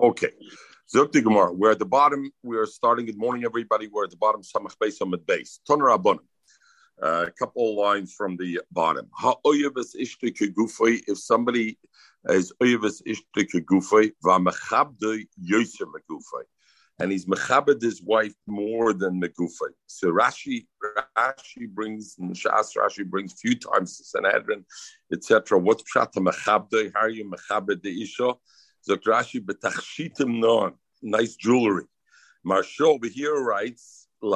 Okay. Zukti Gumar, we're at the bottom. We are starting. Good morning, everybody. We're at the bottom. Samah Bay Summit Bass. Tonra Bon. A couple lines from the bottom. If somebody is oyevus ishte kegufay, va'mechabde yoser megufay, and he's mechabed his wife more than megufay. So Rashi brings few times the Sanhedrin, etc. What's pshat HaMechabedah? How are you mechabed the isha? Zok Rashi betachshitim non, nice jewelry. Marshal over here writes. The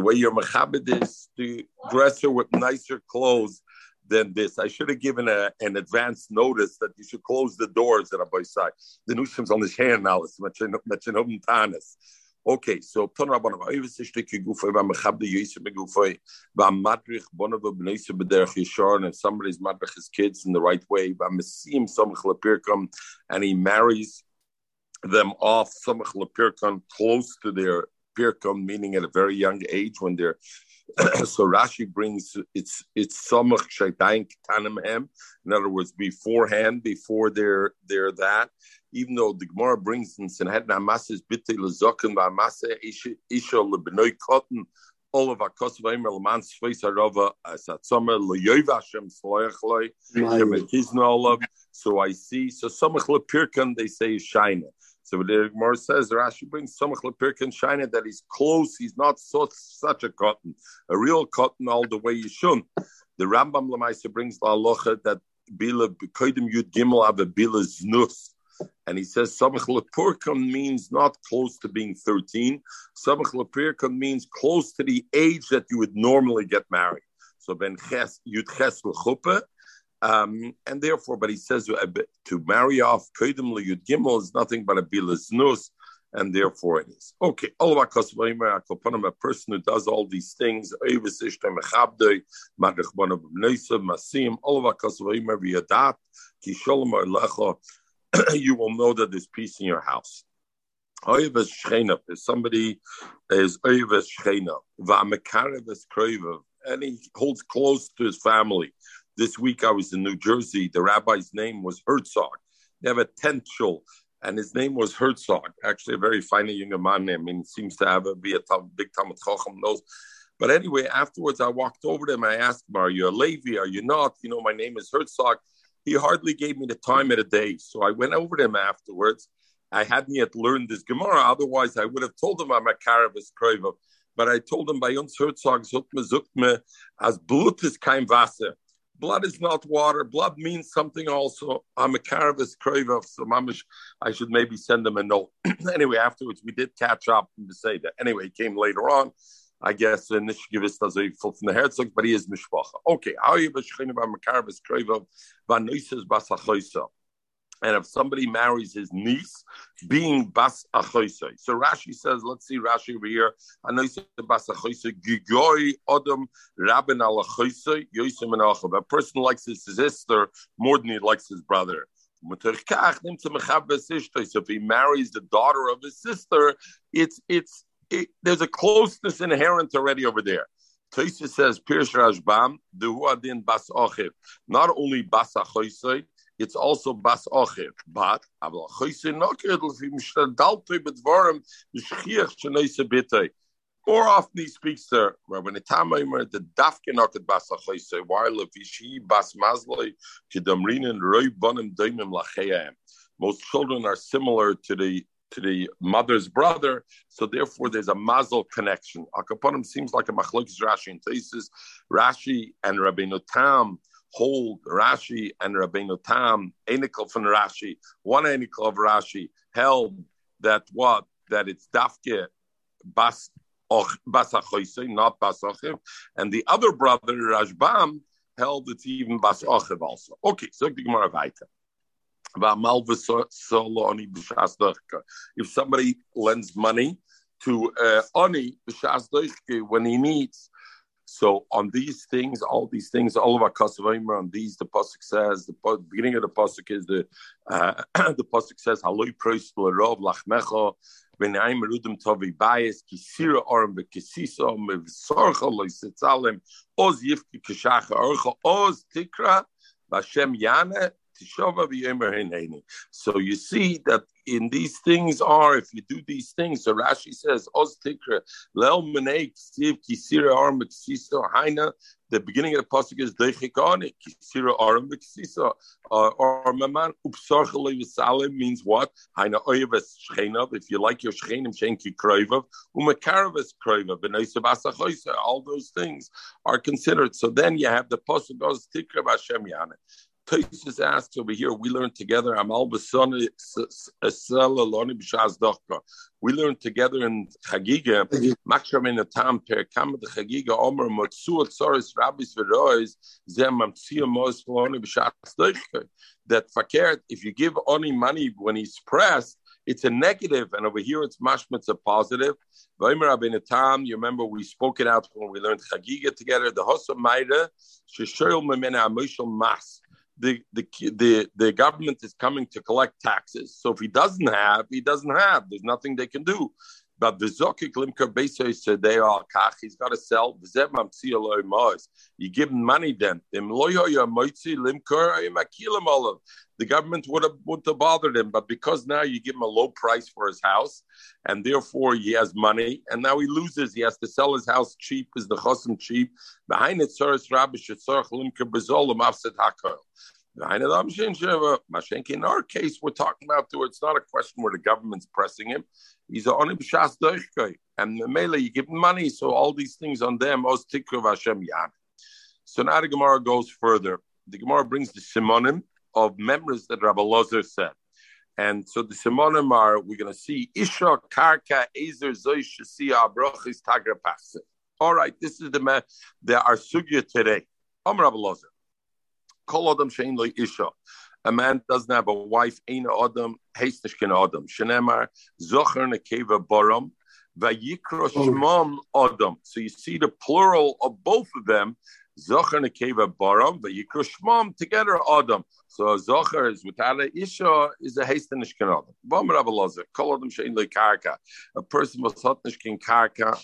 way you're mechabed is to dress her with nicer clothes than this. I should have given an advance notice that you should close the doors at Rabbi Yitzchak. The nushim's on his hand now. Okay, so if somebody's madrach his kids in the right way, and he marries them off samach lepirkan, close to their pirkan, meaning at a very young age when they're. So Rashi brings it's samach shaydayin k'tanim hem. In other words, beforehand, before they're that. Even though the Gemara brings in Sanhedrin Hamaseh bitei lezokin v'Hamaseh isha lebenoi cotton all of our kosvayim elman sfas harava asatzomer leyoyv Hashem sloyachloi shemetizna olav. So I see. So samach lepirkan they say is shayna. So the Gemara says, Rashi brings samach lepirkan shayna, that he's close, he's not such a cotton, a real cotton all the way Yishun. The Rambam Lamaisa brings la halacha that bila kodim yud gimel have a bila znus. And he says samach lepirkan means not close to being 13. Samach lepirkan means close to the age that you would normally get married. So ben ches yud ches l'chuppah. And therefore, but he says to marry off Kodim Liyud Gimel is nothing but a Bilas Nus, and therefore it is. Okay, all of our Kosvayim, a person who does all these things, Oivus Ishtem Echabdei, Madrich Bonab Neisa, Masim, all of our Kosvayim, V'yadat, Kisholom Arlecha, you will know that there's peace in your house. Oivus Shcheinah, if somebody is Oivus Shcheinah, V'amekaravis Kreivov, and he holds close to his family. This week I was in New Jersey. The rabbi's name was Herzog. They have a tent shul, and his name was Herzog. Actually, a very fine young man. I mean, seems to have big Talmud Chochem knows. But anyway, afterwards I walked over to him. I asked him, "Are you a Levi? Are you not? You know, my name is Herzog." He hardly gave me the time of the day. So I went over to him afterwards. I hadn't yet learned this Gemara. Otherwise, I would have told him I'm a Karavis Kreivov. But I told him, "By uns Herzog zukt me as blut is kein Wasser." Blood is not water. Blood means something also. I'm a Karavis Kreivov, so mamish, I should maybe send him a note. Anyway, afterwards, we did catch up and say that. Anyway, it came later on. I guess, but he is Mishpacha. Okay. And if somebody marries his niece, being Bas Achoisei. So Rashi says, let's see Rashi over here. A person likes his sister more than he likes his brother. So if he marries the daughter of his sister, there's a closeness inherent already over there. Tosfos says, Pirsh Rashbam, Dehu Adin Bas Achiv. Not only Bas Achoisei, it's also bas ocher, but more often he speaks to Rabbi Tam the dafke noket bas ocher. While if she bas mazloi kedamrin and roy bonim daimim lachayim. Most children are similar to the mother's brother, so therefore there's a mazel connection. Akaponim seems like a machlokes Rashi and Tosfos. Rashi and Rabbeinu Tam. Hold Rashi and Rabbeinu Tam, Einikel from Rashi, one Einikel of Rashi held that it's Dafke Bas Achoisei, not Bas Achiv, and the other brother Rashbam held it's even Bas Achiv also. Okay, so the Gemara weiter. If somebody lends money to Oni when he needs. So on these things, all of our kasavim on these, the pasuk says, the beginning of the pasuk is the pasuk says, "Haloi prois l'rov lachmecha v'ne'ayim erudem tavi bayis kisira arim v'kisisa mevsorcha loisitzalem oz yifki kishacha orcha oz tikra So you see that in these things are, if you do these things, so Rashi says, the beginning of the pasuk is dechikane kisira aram v'kisisa armaman upsarchale v'salem means what? Haina oyves shcheinav. If you like your shcheinim, shenki kroivav umakaravis kroivav v'noisav asachoysa. All those things are considered. So then you have the pasuk goes tikra v'Hashem yana. Tosis asks over here, we learn together, we learn together in Chagiga, Rabbeinu Tam per Kamad Chagiga, Omer Motsuot Soris Rabbis Verois, Zem Mamtsia Mos Loni B'Shas Dochka. That fakert, if you give Oni money when he's pressed, it's a negative, and over here it's mashmat's a positive. Rabbeinu Tam, you remember we spoke it out when we learned Chagiga together. The Hossa Maida Sheshol Memena Amishal Mas. The government is coming to collect taxes. So if he doesn't have, There's nothing they can do. But he's got to sell. You give him money then. The government would have bothered him, but because now you give him a low price for his house, and therefore he has money, and now he loses. He has to sell his house cheap, is the chosim cheap. In our case, we're talking about, it's not a question where the government's pressing him. He's an onim shas doichkei, and the melee you give him money, so all these things on them. So now the Gemara goes further. The Gemara brings the simonim of memories that Rabbi Lozer said. And so the simonim are, we're going to see, Isha, Karka, Ezer, Zoy, Shasiya, Abrochis, Tagra, Passe. All right, this is the man, there are sugya today. Rabbi Lozer. Kol Adam Shein Lo Isha. A man doesn't have a wife, Ein Adam, Heisnishkin Adam. Shenemar, Zocher, Nekeva, Borom, Vayikro, Shmom, Adam. So you see the plural of both of them, Zocher, Nekeva, Borom, Vayikro, Shmom, together, Adam. So Zocher is without a Isha is a Heisnishkin Adam. Rabbi Lozer, Kol Adam Shein Lo Karka. A person was Hotnishkin Karka.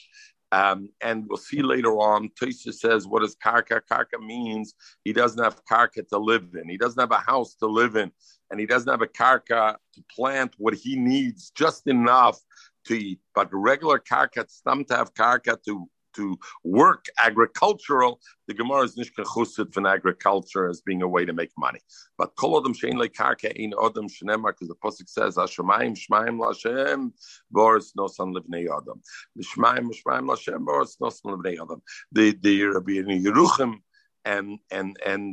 And we'll see later on, Tosha says, what is karka? Karka means he doesn't have karka to live in. He doesn't have a house to live in. And he doesn't have a karka to plant what he needs, just enough to eat. But regular karka, stam to have karka to work agricultural. The Gemara is nishkan chusid from agriculture as being a way to make money. But kol odom she'en le karka ein odom shenemar, because the pasuk says, "Hashemayim shmayim l'Hashem boris nosan livnei adam." The shmayim shmayim l'Hashem boris nosan livnei adam. The Rabbi Yeruchim and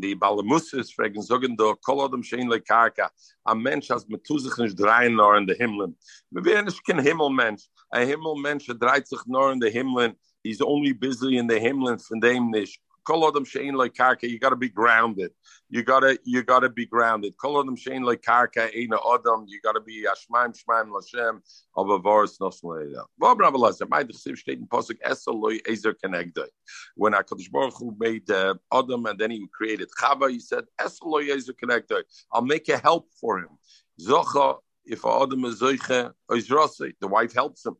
the Balamusis fragen zogen do kol odom she'en le karka. A mensch has metuzich nish drein nor in the himlen. Maybe nishkan himmel mensch. A himmel mensch dreit sich nor in the himlen. He's only busy in the himlen from Damnish. Kol Adam Shein Lo Karka. You got to be grounded. You gotta be grounded. Kol Adam Shein Lo Karka. Eina Adam. You got to be Ashmaim Shmaim Lashem of a Voris Nosleida. Bob Rabbi Elazar. My decision stated in pasuk Esel Lo Ezer Kenegdei. When Hakadosh Baruch Hu made Adam and then he created Chava, he said Esel Lo Ezer Kenegdei. I'll make a help for him. Zocha. If Adam is Zoiche, the wife helps him.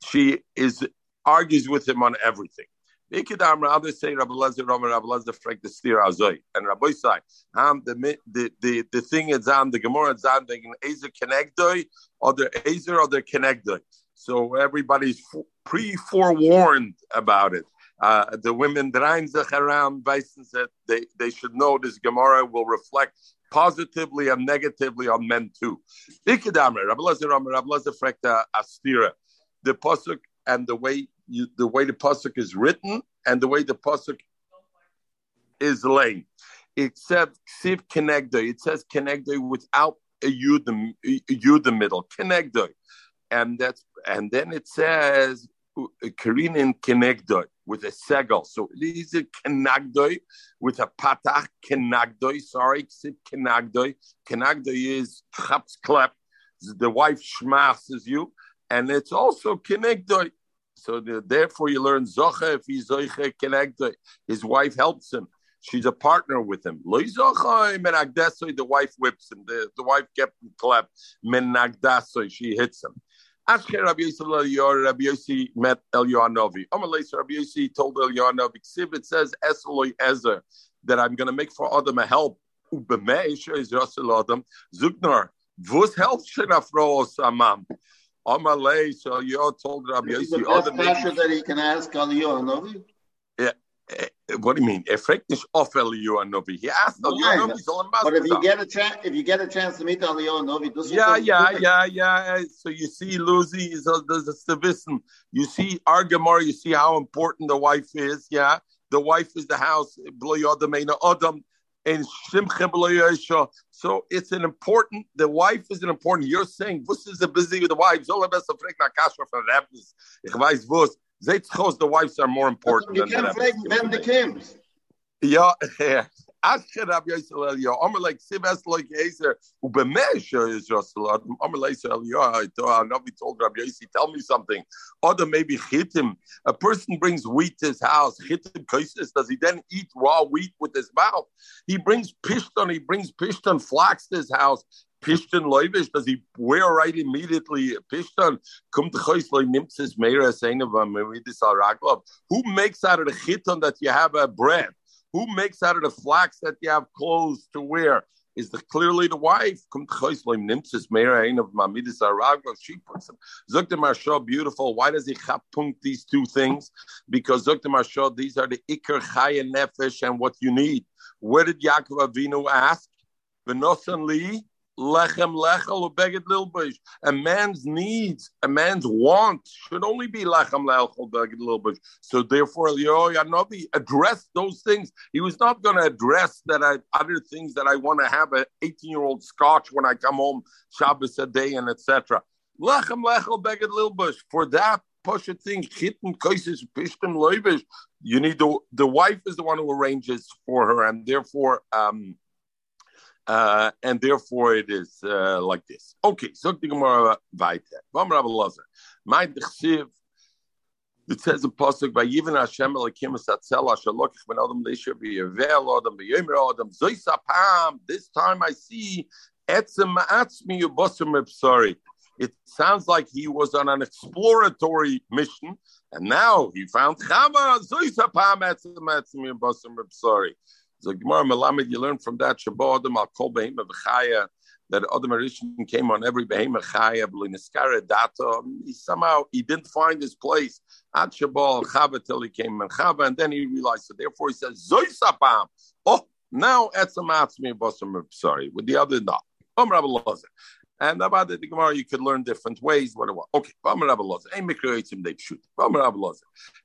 She argues with him on everything. Others say Rabbi Elazar, Rabbi Elazar frek the steer azoi, and Rabbi Yitzchak. The thing is on the Gemara is on the Ezer Kenegdoi, other Ezer, other Kenegdoi. So everybody's pre-forewarned about it. The women around that they should know this Gemara will reflect positively and negatively on men too. The pasuk and the way the pasuk is written and the way the pasuk is laid. It said ksiv kenegdoi. It says kenegdoi without a yud in the middle. Kenegdoi, and then it says karinin kenegdoi. With a segel. So it is a kenagdoi with a patach kenagdoi. Sorry, ksib kenagdoi. Kenagdoi is chaps klep. The wife shmasses you. And it's also kenegdoi. So therefore you learn zocha if he's zoiche kenegdoi. His wife helps him. She's a partner with him. The wife whips him. The wife kept him klep. Menagdasoi. She hits him. Ashker Rabbi Yossi met Eliyahu Hanavi. Rabbi Yossi told Eliyahu Hanavi, it says, Eseloi Ezer, that I'm going to make for Adam a help. Zuknar, Vus help Shenafro Samam. Amalei, so Eliyahu told Rabbi Yossi. The best question that he can ask Eliyahu Hanavi? Yeah. What do you mean? He asked Eliyahu Hanavi. But if you get a chance to meet Eliyahu Hanavi, yeah. So you see, Lucy is a civilian. You see, our Gemara. You see how important the wife is. Yeah, the wife is the house. So it's an important. The wife is an important. You're saying this is a busy with the wives. The wives are more important than the Yeah. Tell me something. Or maybe chitim. A person brings wheat to his house. Chitim koises. Does he then eat raw wheat with his mouth? He brings pishton. He brings pishton flax to his house. Pishton loivish. Does he wear right immediately? Pishton. Who makes out of the chiton that you have a bread? Who makes out of the flax that you have clothes to wear? Is clearly the wife. She puts them. Zukti Marsha, beautiful. Why does he chapunk these two things? Because Zukti Marsha, these are the Iker Chaya Nefesh and what you need. Where did Yaakov Avinu ask? V'nosan li lechem lechel u'beged lilbush. A man's needs, a man's want should only be lechem lechel u'beged lilbush. So therefore, Eliyahu Hanavi addressed those things. He was not going to address that other things that I want to have an 18-year-old scotch when I come home, Shabbos a day, and etc. Lechem lechel u'beged lilbush. For that Pasha thing, chitten koises pishtim loibish. You need the wife is the one who arranges for her, and therefore. And therefore it is like this. Okay, Zukti Gumar Vaita. Vam Rabbi Lozer. My Dechsiv, it says in Pasuk, by Yivin Hashem Elokim Satzel Asher Lokech Ben Adam Leisher B'Yevel Adam B'Yomer Adam Zoysa Pam. This time I see Etzem Ma'atzmi Yubosem Epsari. It sounds like he was on an exploratory mission, and now he found Chama Zoysa Pam Etzem Ma'atzmi Yubosem Epsari. So Gemara Melamed, you learn from that Shabbat Adam Al Kol Behemah V'Chaya that Adam Rishon came on every Behemah Chaya B'Liniskare Data. He didn't find his place at Shabbat Chava till he came in Chava, and then he realized it. Therefore, he says Zoysapam. Oh, now Etzamatzmi Bosam. Sorry, with the other not. Rabbi Lozer. And about the Gemara, you could learn different ways. What do I? Okay, Rabbi Lozer. Ain't mikroitzim they shoot. Rabbi Lozer.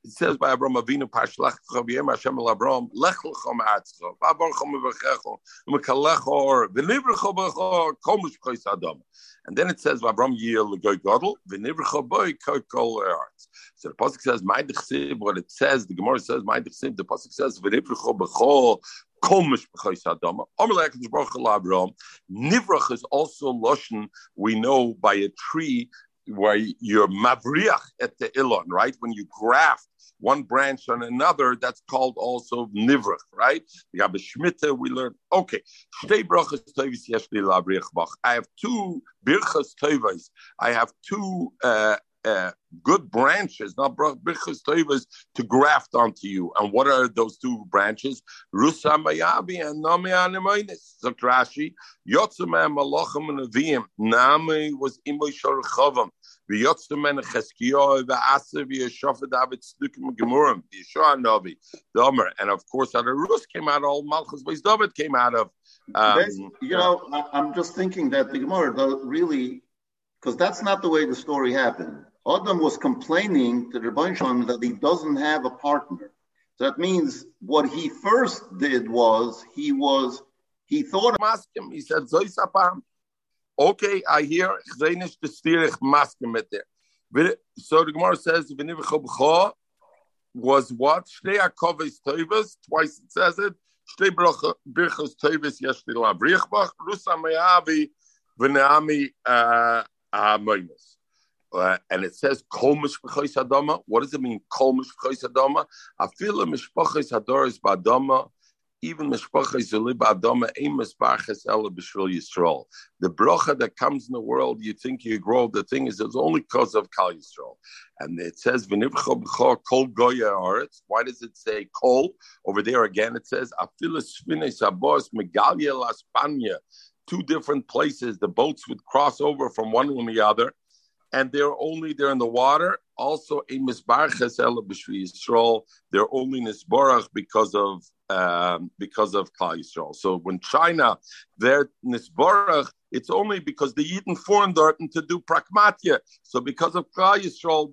It says by Abraham Avinu, Pashlach Chaviem Hashem Abraham, Lechelchom Atzcho, Abarchom V'Chechol, Mekalechor, V'Nivrcho B'Chor, Komush Kois Adam. And then it says by Abraham Yil Goy Godel, V'Nivrcho Boy Kol Arts. So the pasuk says, "My Dechsiv." What it says, the Gemara says, "My Dechsiv." The pasuk says, "V'Nivrcho B'Chol." Nivrach is also Loshen, we know, by a tree where you're mavriach at the ilon, right? When you graft one branch on another, that's called also nivrach, right? We have a shmita, we learn. Okay. I have two birchas toivos. I have two good branches, not birchas toivos, to graft onto you. And what are those two branches? Rusa Mayabi and Nami Animoinis. Zakrashi, Yotzumah Malachim and Avim, Nami was Imoy Shorchovim, Vyotzumah Cheskiyah, the Asav, Yeshofet David Snukim Gemurim, Yeshua Novi, Domer. And of course, out of Rus came out, all Malchus Beis David came out of. I'm just thinking that the Gemara, though, really, because that's not the way the story happened. Adam was complaining to the Rebbeinu Shalom that he doesn't have a partner. So that means what he first did was he thought. Asked him. He said, "Zoysapam." Okay, I hear. Chzeinish t'stirich maskim it there. So the Gemara says, "V'nivchobcha" was what? Shnei akoves toivos. Twice it says it. Shnei birchos toivos yeshli labrichbach. Rusa me'avi v'neami minus. And it says, "Kol mishpachos hadama." What does it mean? Kol mishpachos hadama. Afilu mishpachos hadoros b'adama. even Meshpacha Zulib Adama Ein Mespachas Ela B'Shvil Yisrael. The bracha that comes in the world, you think you grow. The thing is, it's only because of Kal Yisrael. And it says, V'nivcha B'cha Kol Goya Aretz. Why does it say Kol? Over there again, it says, Afila Sfine Sabos Megalia La Spanya. Two different places. The boats would cross over from one to the other. And they're in the water. Also, a misbarches el b'shvi Yisrael. They're only nisborach because of Klal Yisrael. So when China, they're nisborach, it's only because the Yidden formed Dorten to do pragmatia. So because of Klal Yisrael,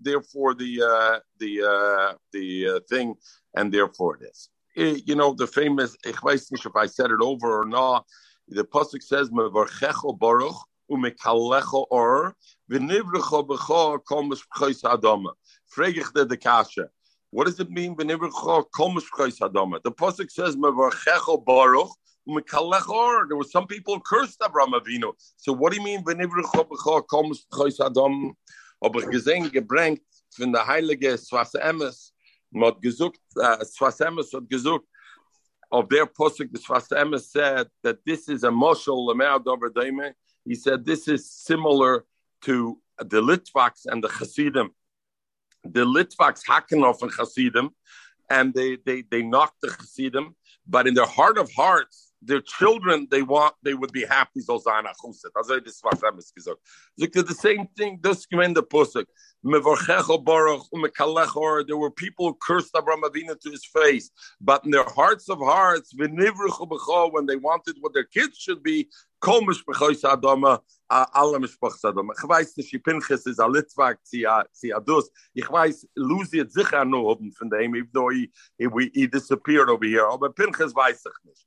therefore the thing, and therefore it is. You know the famous. I don't know if I said it over or not. The pasuk says mevarchecho baruch. What does it mean? The pasuk says, "Mevarchecho baruch umekalecho or." There were some people who cursed Abraham Avinu. So what do you mean? V'nivrecho b'cha kol mishchos adam. Aber gesehen gebrengt von der heilige Sfas Emes. Mod gesucht Sfas Emes hat gesucht. Of their pasuk, the Sfas Emes said that this is a moshel leme'ad over daime. He said, this is similar to the Litvaks and the Hasidim. The Litvaks hacken off in Hasidim, and they knock the Hasidim. But in their heart of hearts, their children, they would be happy. Look at the same thing. There were people who cursed Abraham Avinu to his face. But in their hearts of hearts, when they wanted what their kids should be, Pinchas is a Litvak, even though he disappeared over here. But Pinchas weiß ich nicht.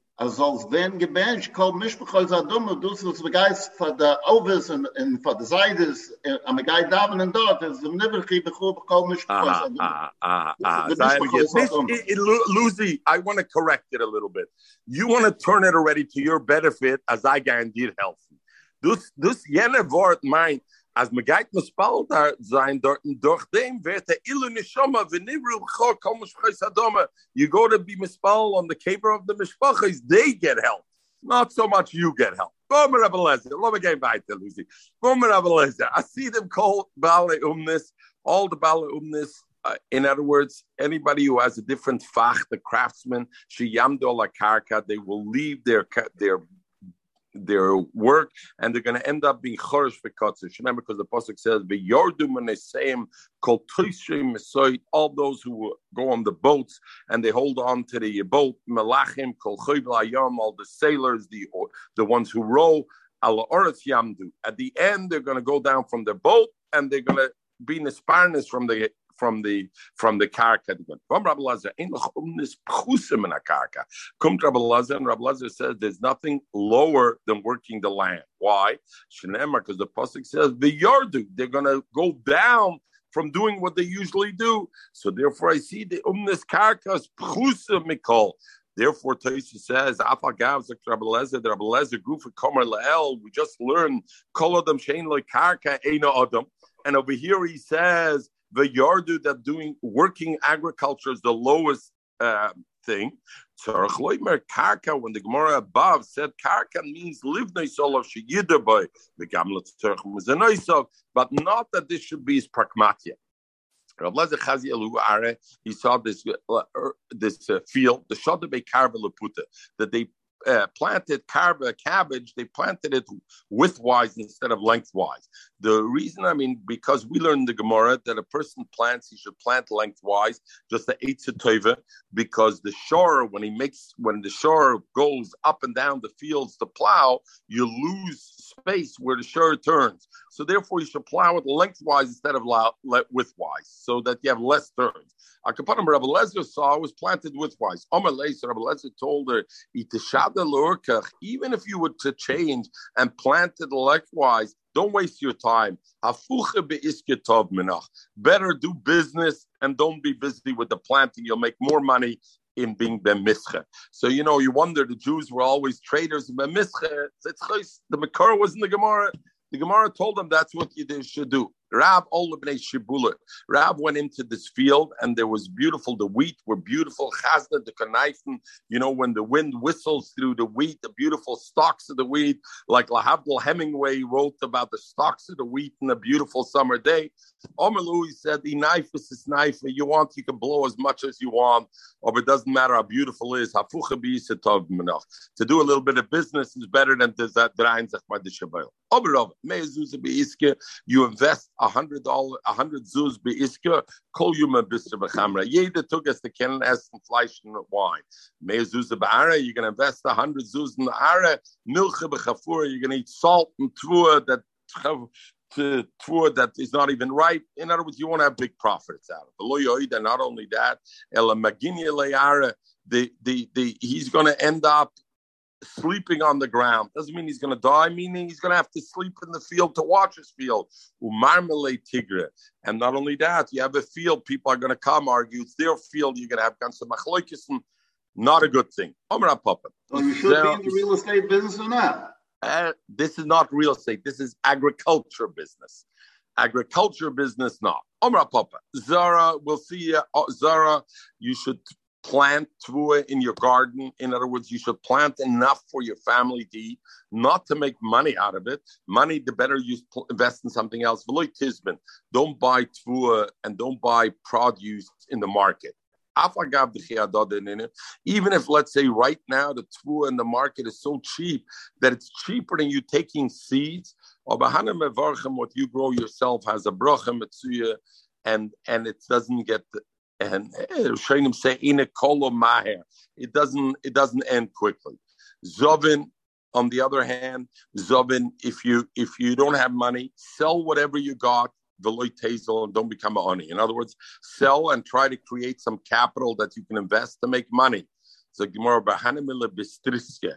as solls then gebench, called mishbechol zadum, dus was the guys for the overs and for the zaydes, and the guy daven and dort, is benivrechi bechu, called mishbechol zadum. Lucy, I want to correct it a little bit. You want to turn it already to your benefit, as I guaranteed healthy. Dus jene wort meint, as megait mispal da sein dorten durch dem wird illu neshama v'nivru b'chor kol mishpachos adama. You go to be mispal on the caper of the mishpachos, they get help, not so much you get help. Bomer Rabbi Lozer, let me get back to Lucy. Bomer Rabbi Lozer, I see them call bale umnis, all the bale umnis. In other words, anybody who has a different fach, the craftsman, sheyamdo la karka, they will leave their work, and they're going to end up being chorish v'kotzish. Remember, because the pasuk says, "V'yordum aneseim kol toishim mesoid." All those who go on the boats and they hold on to the boat, melachim kol choyv la'yom. All the sailors, the ones who row, ala oretz yamdu. At the end, they're going to go down from the boat, and they're going to be nisparnes from the karka. From Rabbi Elazar, ain't umnis pchusim in a karka. Kumt Rabbi Elazar, and Rabbi Elazar says there's nothing lower than working the land. Why? Shneimar, because the pasuk says the yardu, they're gonna go down from doing what they usually do. So therefore, I see the umnis karka is pchusim mikol. Therefore, Tosha says, "Afagav the Rabbi Elazar grew for Komer Lael." We just learned kol adam shein lo karka eina adam, and over here he says. The yardu that doing working agriculture is the lowest thing. Karka, when the Gemara above said karka means live of sheyidaboy, the gamlet tzarch, but not that this should be his pragmatia. Rabbi Lozer Chazi Elu Are, he saw this field, the shadabei karva leputa, that they planted cabbage, they planted it widthwise instead of lengthwise. The reason, because we learned in the Gemara that a person plants, he should plant lengthwise, just the Eitz Tova, because the shore, when the shore goes up and down the fields to plow, you lose space where the shore turns. So therefore, you should plow it lengthwise instead of widthwise, so that you have less turns. Akapanam Rabbi Lozer saw was planted widthwise. Omer Leis, Rabbi Lozer told her, even if you were to change and plant it likewise, don't waste your time. Better do business and don't be busy with the planting. You'll make more money in being ben mischa. So, you know, you wonder the Jews were always traders in ben mischa. The Makar was in the Gemara. The Gemara told them that's what you should do. Rab went into this field and there was beautiful, the wheat were beautiful, chazna, the kanaifen, you know, when the wind whistles through the wheat, the beautiful stalks of the wheat, like Lahavdil Hemingway wrote about the stalks of the wheat in a beautiful summer day. Omer Louis said, the knife is this knife, you want, you can blow as much as you want, or it doesn't matter how beautiful it is. To do a little bit of business is better than that. You invest $100 zuz beiska, kol yuma bister b'chamra. Yeda took us the canon as some flesh and wine. Mei zuz b'ara, you're going to invest 100 zuz in the ara. Milcha b'chafura, you're going to eat salt and trua that is not even right. In other words, you won't have big profits out of it. And not only that, ela maginia le'ara, he's going to end up sleeping on the ground. Doesn't mean he's going to die, meaning he's going to have to sleep in the field to watch his field. Umarmele tigre. And not only that, you have a field, people are going to come argue, it's their field, you're going to have ganze machloekes, not a good thing. Omra Papa. So you should be in the real estate business or not? This is not real estate, this is agriculture business. Agriculture business, not. Omra Papa. Zara, we'll see you. Zara, you should plant trua in your garden. In other words, you should plant enough for your family to eat, not to make money out of it. Money, the better you invest in something else. V'lo tizben. Don't buy trua and don't buy produce in the market. Even if, let's say, right now the trua in the market is so cheap that it's cheaper than you taking seeds, or what you grow yourself has a bracha mitzuya, and it doesn't get. And Shainim say in a kolom maher, it doesn't end quickly. Zovin, on the other hand, if you don't have money, sell whatever you got, veloy tezel, and don't become a honey. In other words, sell and try to create some capital that you can invest to make money. So Gemara b'hanimile bistriske,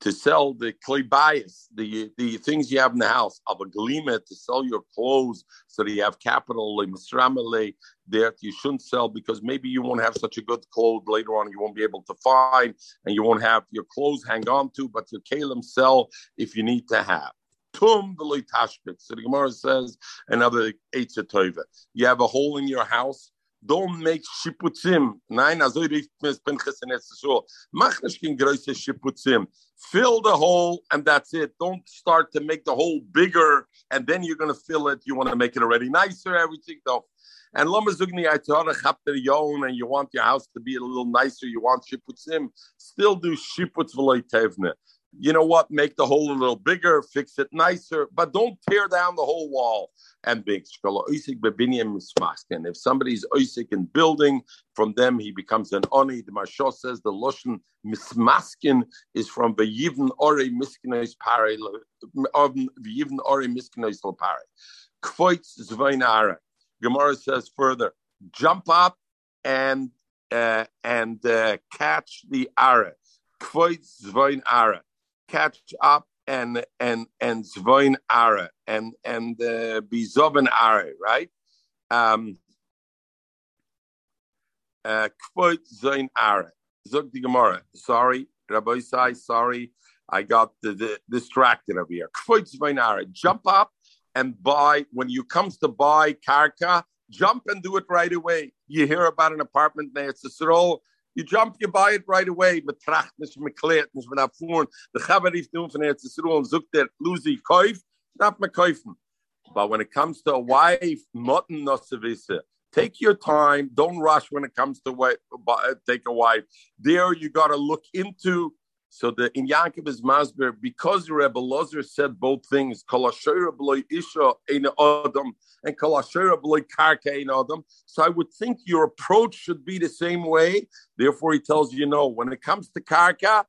to sell the klei bayis, the things you have in the house, avaglima, to sell your clothes so that you have capital, le'misramele, that you shouldn't sell because maybe you won't have such a good clothes later on, you won't be able to find, and you won't have your clothes hang on to, but your kalem sell if you need to have. Tum v'lo tashbit. So the Gemara says, another eitzah tova. You have a hole in your house, don't make shiputzim. Nein, azoy rifmes Pinchas in Etzisol. Mach nishkin groise shiputzim. Fill the hole and that's it. Don't start to make the hole bigger and then you're going to fill it. You want to make it already nicer, everything though. And Lamazugni Aitora Chapter Yon, and you want your house to be a little nicer, you want shiputzim, still do shiputz v'lo tevne. You know what? Make the hole a little bigger, fix it nicer, but don't tear down the whole wall. And big scholar oisik bebiniam mismasken. If somebody's oisik in building, from them he becomes an oni. The Mashal says the loshen mismasken is from v'yivn ori miskinos pare v'yivn ori miskinos l'pare. Kvoitz zveinara. Gemara says further, jump up and catch the ara. Kvoitz zvein ara. Catch up and zvoin ara and bizoven ara, right? Kvoitz zvein ara. Zukti Gumar. Sorry, Rabbi Sai. Sorry, I got the distracted over here. Kvoitz zvein ara. Jump up and buy. When you comes to buy karka, jump and do it right away. You hear about an apartment in Eretz Yisrael. You jump, you buy it right away. Betracht nicht mekleert nicht mit afun. The chaverif tun von Eretz Yisrael und sucht der Luzi kauf, darf man kaufen. But when it comes to a wife, motten nosevisse. Take your time. Don't rush when it comes to take a wife. There you got to look into. So in Yaakov is Masber, because Rabbi Lozer said both things, Kalashera b'loy Isha ein Adam and Kalashera b'loy Karka ein Adam. So I would think your approach should be the same way. Therefore, he tells you, no, when it comes to Karka,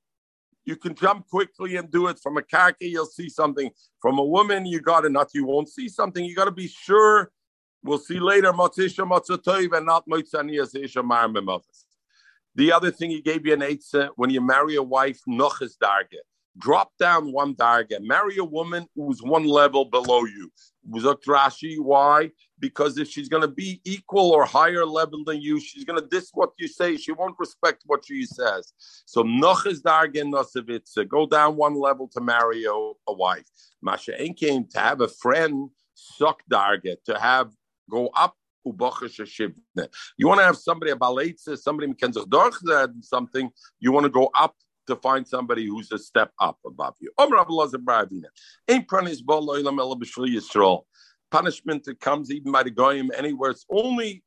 you can jump quickly and do it. From a Karka, you'll see something. From a woman, you got to not, you won't see something. You got to be sure. We'll see later, Matzisha Matzatov and not Matzanias Isha Marmim of us. The other thing he gave you an eitzah, when you marry a wife, noches darge. Drop down one darge. Marry a woman who's one level below you. Rashi, why? Because if she's going to be equal or higher level than you, she's going to diss what you say. She won't respect what she says. So noches darge nosevitza. Go down one level to marry a wife. Masha ain't came to have a friend, suck darge, to have go up. You want to have somebody a baleitze, somebody who can something. You want to go up to find somebody who's a step up above you. Punishment that comes even by the goyim anywhere. It's only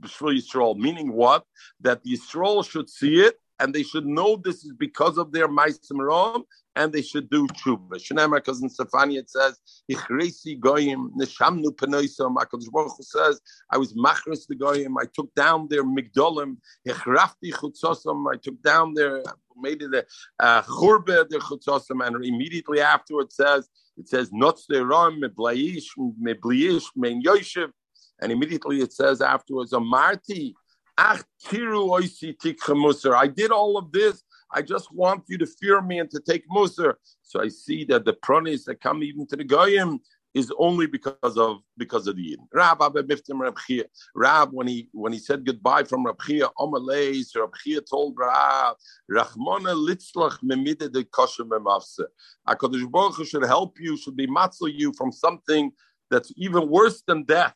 b'shvil Yisrael. Meaning what? That the Yisrael should see it and they should know this is because of their ma'asim haram, and they should do tshuva. Shnema, cousin Stefania, it says, "Ichresi goyim neshamnu penoisam." HaKadosh Baruch Hu says, "I was machris the goyim. I took down their migdolim. Ichrafti chutzosam. I took down their made it a churbe their chutzosam." And immediately afterwards says, "It says notz deram meblaish men yoshev," and immediately it says afterwards, "Amarti ach tiru oisi tikchamusar." I did all of this. I just want you to fear me and to take Musar. So I see that the pronis that come even to the goyim is only because of the Yidden. Rab, when he said goodbye from Rabbi Chiya, Omaleis, Rabbi Chiya told Rab, Rachmona litzlach memide de kosher memafse. HaKadosh Baruch Hu should help you, should be matzal you from something that's even worse than death.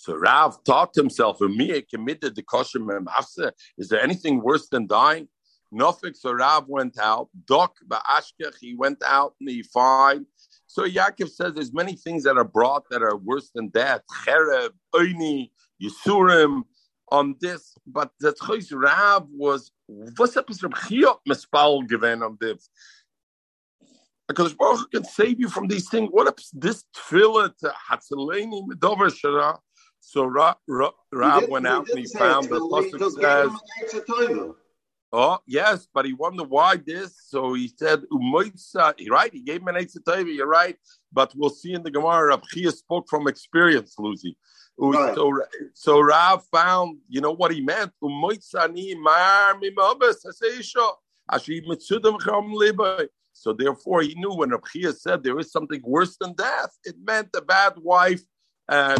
So Rav taught himself, is there anything worse than dying? Nofik, so Rav went out. Dok, ba'ashkech, he went out and he fine. So Yaakov says there's many things that are brought that are worse than death. Cherev, Oyni, Yisurim, on this. But the Chois Rav was, what's up with Rabbi Chiya Mespal given on this? Because Baruch Hu can save you from these things. What up this tefillah to Hatzaleni Medover Shara? So Rab went out and he found the Pasuk says, oh, yes, but he wondered why this. So he said, Umoitza, right? He gave him an Eitzah Tova, you're right. But we'll see in the Gemara, Rab Chiya spoke from experience, Lucy. Right. So Rab found, you know what he meant? Umoitza ni mar mimobes, haseisho, ashi mitzudam chom libay. So therefore he knew when Rab Chiya said there is something worse than death, it meant a bad wife.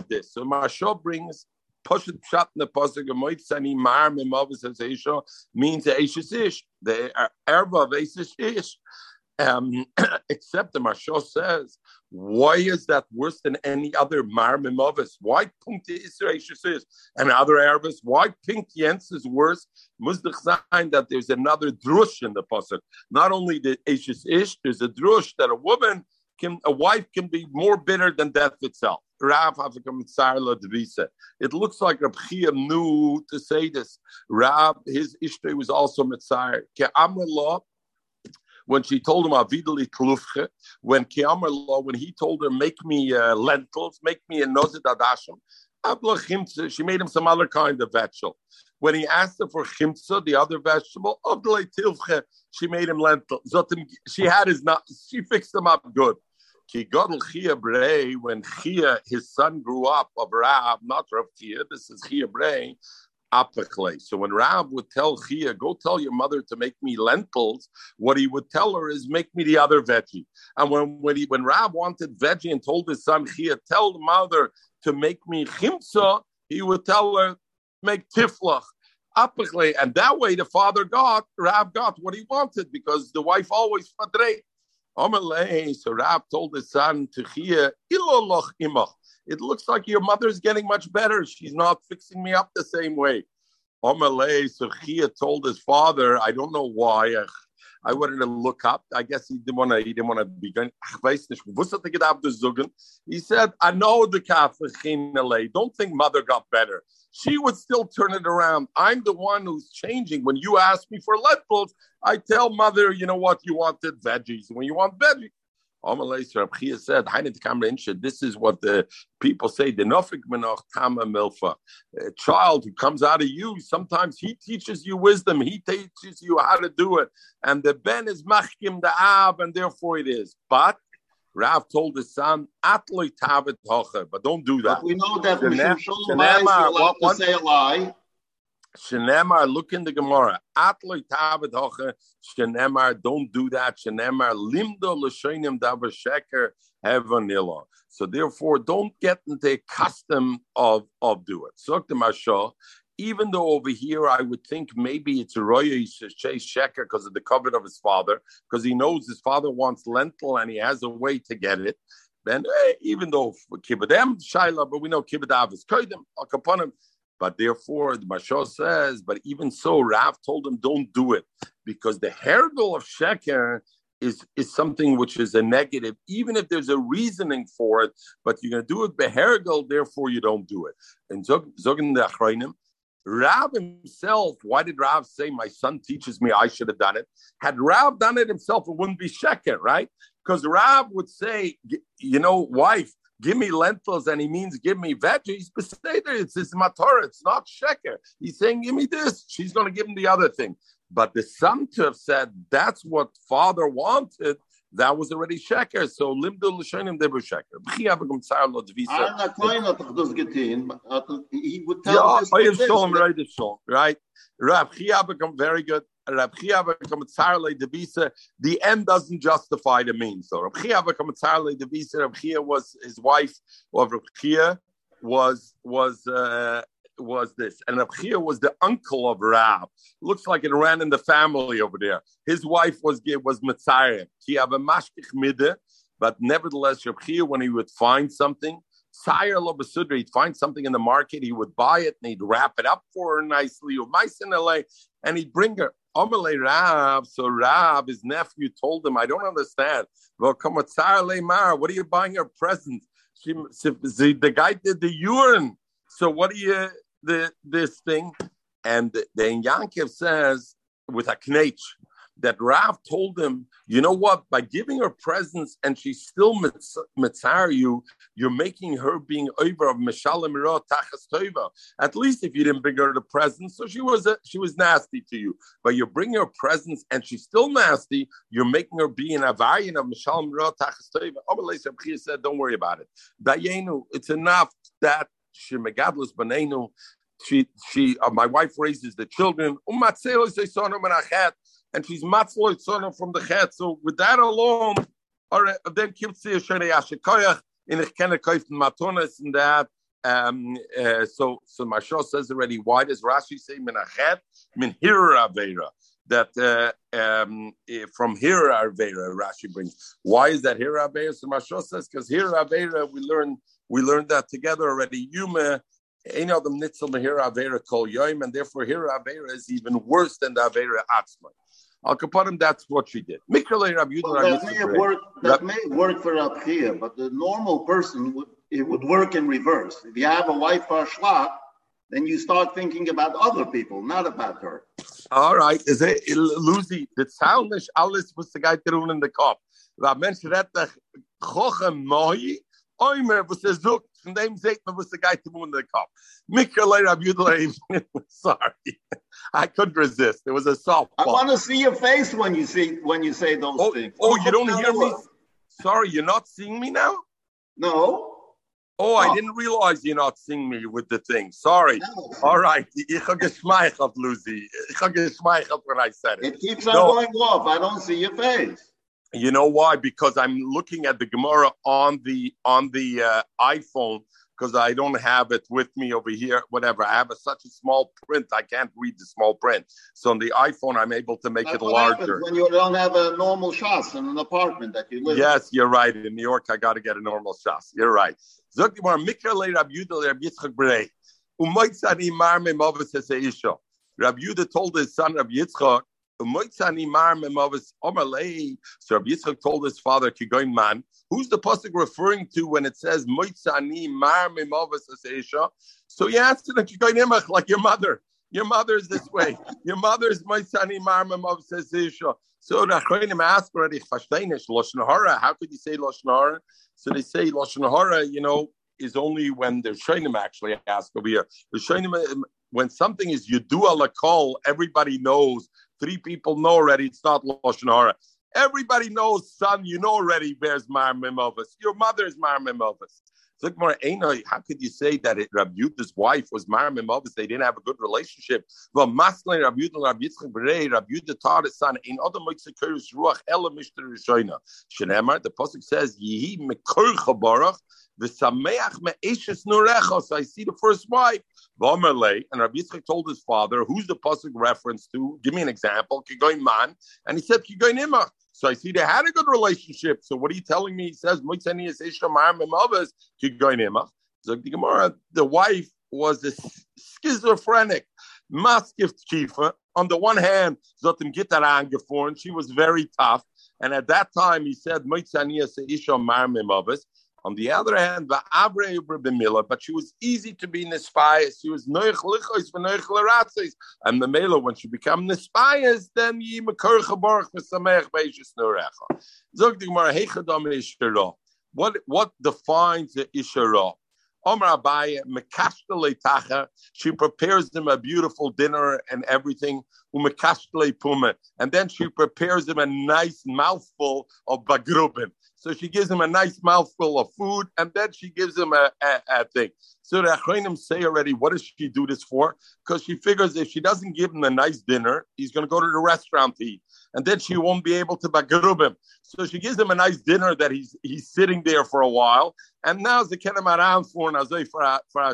This. So Marsha brings Poshet Pshat in the Pasuk Moitzani Mar Mimavis as Eisha means Eishes Ish. They are Erva of Eishes Ish. Except the Marsha says, why is that worse than any other Mar Mimavis? Why Punkti Isra Eishes Ish? And other Ervas, why Pink Yens is worse? Muzdach Zayin that there's another drush in the Pasuk. Not only the Eishes Ish, there's a drush that a wife can be more bitter than death itself. It looks like Rab Chiya knew to say this. Rab, his Ishtay was also Mitzayr. When she told him, when he told her, make me lentils, make me a nozid adashim, she made him some other kind of vegetable. When he asked her for chimtza, the other vegetable, she made him lentil. She fixed him up good. When Chiya, his son, grew up of Rab, not Rab Chiya, this is Chiya Brei, apichle. So when Rab would tell Chiya, go tell your mother to make me lentils, what he would tell her is make me the other veggie. And when Rab wanted veggie and told his son Chiya, tell the mother to make me chimtza, he would tell her, make tiflach. Apichle. And that way the father got, Rab got what he wanted because the wife always fadrei. So Rab told his son to Chiya, it looks like your mother's getting much better. She's not fixing me up the same way. So Chiya told his father, I don't know why. I wanted to look up. I guess he didn't want to be going. He said, I know the kafachinale. Don't think mother got better. She would still turn it around. I'm the one who's changing. When you ask me for lentils, I tell mother, you know what, you wanted veggies. When you want veggies, Rab Chiya said, this is what the people say, a child who comes out of you, sometimes he teaches you wisdom, he teaches you how to do it, and the ben is machkim the ab, and therefore it is. But Rav told his son, atloy tavet hocher, but don't do that. But we know that we should lie, so you have to say a lie. Shenemar, look in the Gemara. Atloy Tavet Hoche, Shenemar, don't do that. Shenemar, Limdo L'shoinim Davar Sheker Hevanila. So therefore, don't get into a custom of do it. Zukti Mashal. Even though over here I would think maybe it's a roya chase sheker because of the covenant of his father, because he knows his father wants lentil and he has a way to get it. Then even though kibudem shaila, but we know kibudav is koydem al kaponim. But therefore, the Mashal says, but even so, Rav told him don't do it because the hurdle of sheker is something which is a negative, even if there's a reasoning for it. But you're going to do it behergel, therefore you don't do it. And zogen the achronim. Rab himself, why did Rab say, my son teaches me, I should have done it? Had Rab done it himself, it wouldn't be sheker, right? Because Rab would say, you know, wife, give me lentils, and he means give me veggies. But it's his matar, it's not sheker. He's saying, give me this. She's going to give him the other thing. But the son to have said, that's what father wanted. That was already sheker. So limdul l'shonim debu sheker. He would tell us. Right? Rab Chiya become very good. Rab Chiya become tzarlei devisa. The end doesn't justify the means. So Rab Chiya become tzarlei devisa. Rab Chiya was his wife. Of Rab Chiya was this, and Rab Chiya was the uncle of Rab. Looks like it ran in the family over there. His wife was Mitzayim. He have a mashkich midah, but nevertheless, Rab Chiya, when he would find something, Sire Lobasudra, he'd find something in the market, he would buy it, and he'd wrap it up for her nicely, and he'd bring her. Omelei Rab, so Rab, his nephew, told him, I don't understand. What are you buying her presents? The guy did the urine. So what are you... this thing, and then Yaakov says with a knech that Rav told him, you know what? By giving her presents and she's still mitzar you, you're making her being over of meshalim ra tachas tova. At least if you didn't bring her the presents, so she was nasty to you. But you bring her presents and she's still nasty. You're making her be an avarian of meshalim ra tachas tova. Amalei Shabchir said, don't worry about it. Dayenu, it's enough that. She my wife raises the children, and she's matzloy son from the chet. So with that alone, or then kibtzi shoreyashikoyach in echkenekayf matonas and that. So Mashal says already. Why does Rashi say minachet min hira avera? That from hira avera Rashi brings. Why is that hira avera? So Mashal says because hira avera we learned that together already. Yuma, ain't of them nitzel mehira avera kol yoim, and therefore hira avera is even worse than the avera atzma. Al kapadim, that's what she did. Mikrolei Rabbi Yudah. That may work for Rab Chiya, but the normal person would work in reverse. If you have a wife for a shlach, then you start thinking about other people, not about her. All right, is it Luzi? The soundish alles was the guy thrown in the cup. Rab Mensch rettach Chochem Mohi. Oimer was a Zukt, and name Zekman was the guy to move in the cup. Mikrolei Rabbi Yudah. Sorry, I couldn't resist. There was a softball. I want to see your face when you say those things. Oh, you don't hear me? Sorry, you're not seeing me now? No. Oh, I didn't realize you're not seeing me with the thing. Sorry. No. All right. Ich habe geschmeichelt, Lucy. Ich habe geschmeichelt when I said it. It keeps on going off. I don't see your face. You know why? Because I'm looking at the Gemara on the iPhone because I don't have it with me over here. Whatever, I have such a small print, I can't read the small print. So on the iPhone, I'm able to make it larger. When you don't have a normal shas in an apartment that you live. Yes, you're right. In New York, I got to get a normal shas. You're right. Zukti Gumar mikrolei Rabbi Yudah Rabbi Yitzchak brei umoitzani mar me'moves heseisha. Rabbi Yudah told his son Rabbi Yitzchak. So Rabbi Yitzchak told his father, man, who's the pasuk referring to when it says, so he asked him, like your mother. Your mother is this way. Your mother is Moitzani Mar Memov says Isha. So the Achronim asked already, Lashon Hara, how could you say Lashon Hara? So they say Lashon Hara, you know, is only when the Rishonim actually ask over here. The Rishonim, when something is Yidua Lakol, everybody knows. Three people know already, it's not Lashon Hara. Everybody knows, son, you know already, where's Mar Mimovus. Your mother is Mar Mimovus. How could you say that Rabbi Yudah's wife was Maram and Movis? They didn't have a good relationship. Rabbi Yudah taught his son, the pasuk says, Yehi Mekorcha Baruch, V'sameach Me'eshes Nurecha. So I see the first wife. And Rabbi Yitzchak told his father, who's the pasuk reference to? Give me an example. Kigoy Man. And he said, Kigoy Nimach. So I see they had a good relationship. So what are you telling me? He says, Zukti Gumar, the wife was a schizophrenic. Maskiv Tkifa. On the one hand, Zotim Gitar Angeforn, she was very tough. And at that time, he said, on the other hand, but she was easy to be nispayas. She was noich lichos v'noich leratzis. And the mela, when she became nispayas, then ye mekor chabarch v'sameich beishus norecha. Zog digmar heichadam ishara. What defines the ishara? Omar Abaye mekashtele tacha. She prepares them a beautiful dinner and everything. Umekashtele pumet, and then she prepares them a nice mouthful of bagrubim. So she gives him a nice mouthful of food, and then she gives him a thing. So the Achronim say already, what does she do this for? Because she figures if she doesn't give him a nice dinner, he's going to go to the restaurant to eat. And then she won't be able to bagrub him. So she gives him a nice dinner that he's sitting there for a while. And now they can him around for a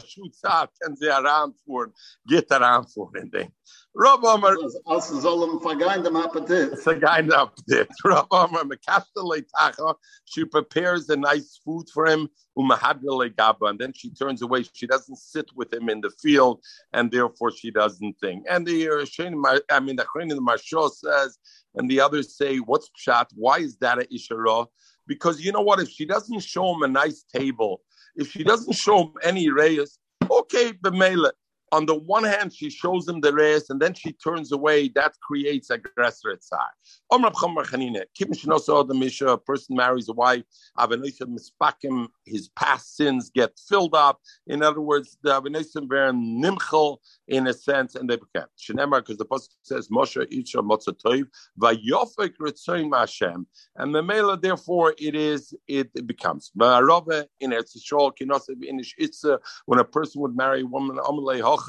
shoot out and they around for get around for anything. Rab Amar Zolim Fagaindam Appetit. Fagaindam Appetit. Rab Amar Mekashtele Tacha. She prepares a nice food for him. Umahadele Gaba. And then she turns away. She doesn't sit with him in the field, and therefore she doesn't think. And the Achronim in the Mashal says, and the others say, what's Pshat? Why is that an Ishara? Because you know what? If she doesn't show him a nice table, if she doesn't show him any reyes, okay, b'meila. On the one hand, she shows him the reyes, and then she turns away. That creates aggressor at Tsar. Om Rab Chamar Chanina, Kibin Shinoso Adamisha, a person marries a wife, Avenoisa Mispakim, his past sins get filled up. In other words, the Avenoisa Veren Nimchel, in a sense, and they became Shinemar, because the pasuk says Moshe Icha Motzatoiv Vayofek Ritzoim Hashem, and the Mela. Therefore, it becomes Barove in Eretz Yisrael Kinosev Inish Itza. When a person would marry a woman, Amalei Hocha,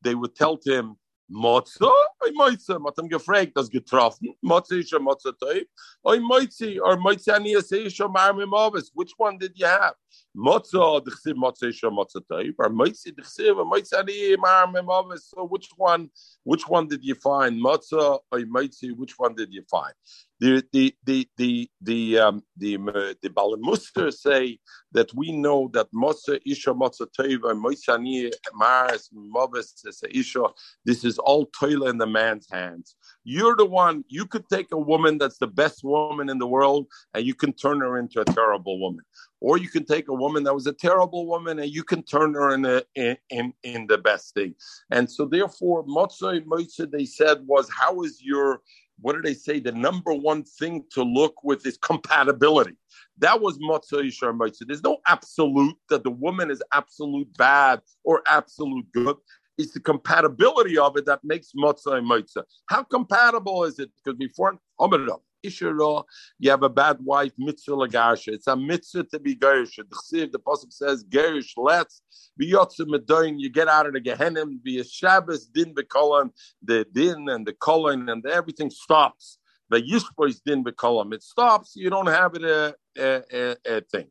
they would tell to him Motzo Oy Moitze Matam Gefreg Das Getroffen Motzo Icha Motzatoiv Oy Moitzi or Moitzi Anias Isha Marmim Ovis. Which one did you have? Motzo d'chsiv motzo isha motzo toiv, or motzi d'chsiv or motzi ani ma'am emavis. So which one did you find? Motzo or motzi? Which one did you find? The Bala Muster say that we know that motzo isha motzo toiv or motzi ani ma'as emavis is isha. This is all toil in the man's hands. You're the one. You could take a woman that's the best woman in the world, and you can turn her into a terrible woman. Or you can take a woman that was a terrible woman, and you can turn her in the best thing. And so, therefore, Matzai Moitze, they said, was how is your, what do they say, the number one thing to look with is compatibility. That was Matzai Yishar Moitze. There's no absolute that the woman is absolute bad or absolute good. It's the compatibility of it that makes Matzah and Matzah. How compatible is it? Because before, Ishara, you have a bad wife, mitzvah lagarsha. It's a mitzvah to be gersh. The pasuk says, gersh, let's be yotzim medoin. You get out of the Gehenim, be a Shabbos, din bekolam. The din and the kolon and everything stops. The yishpois din bekolam. It stops. You don't have it a thing.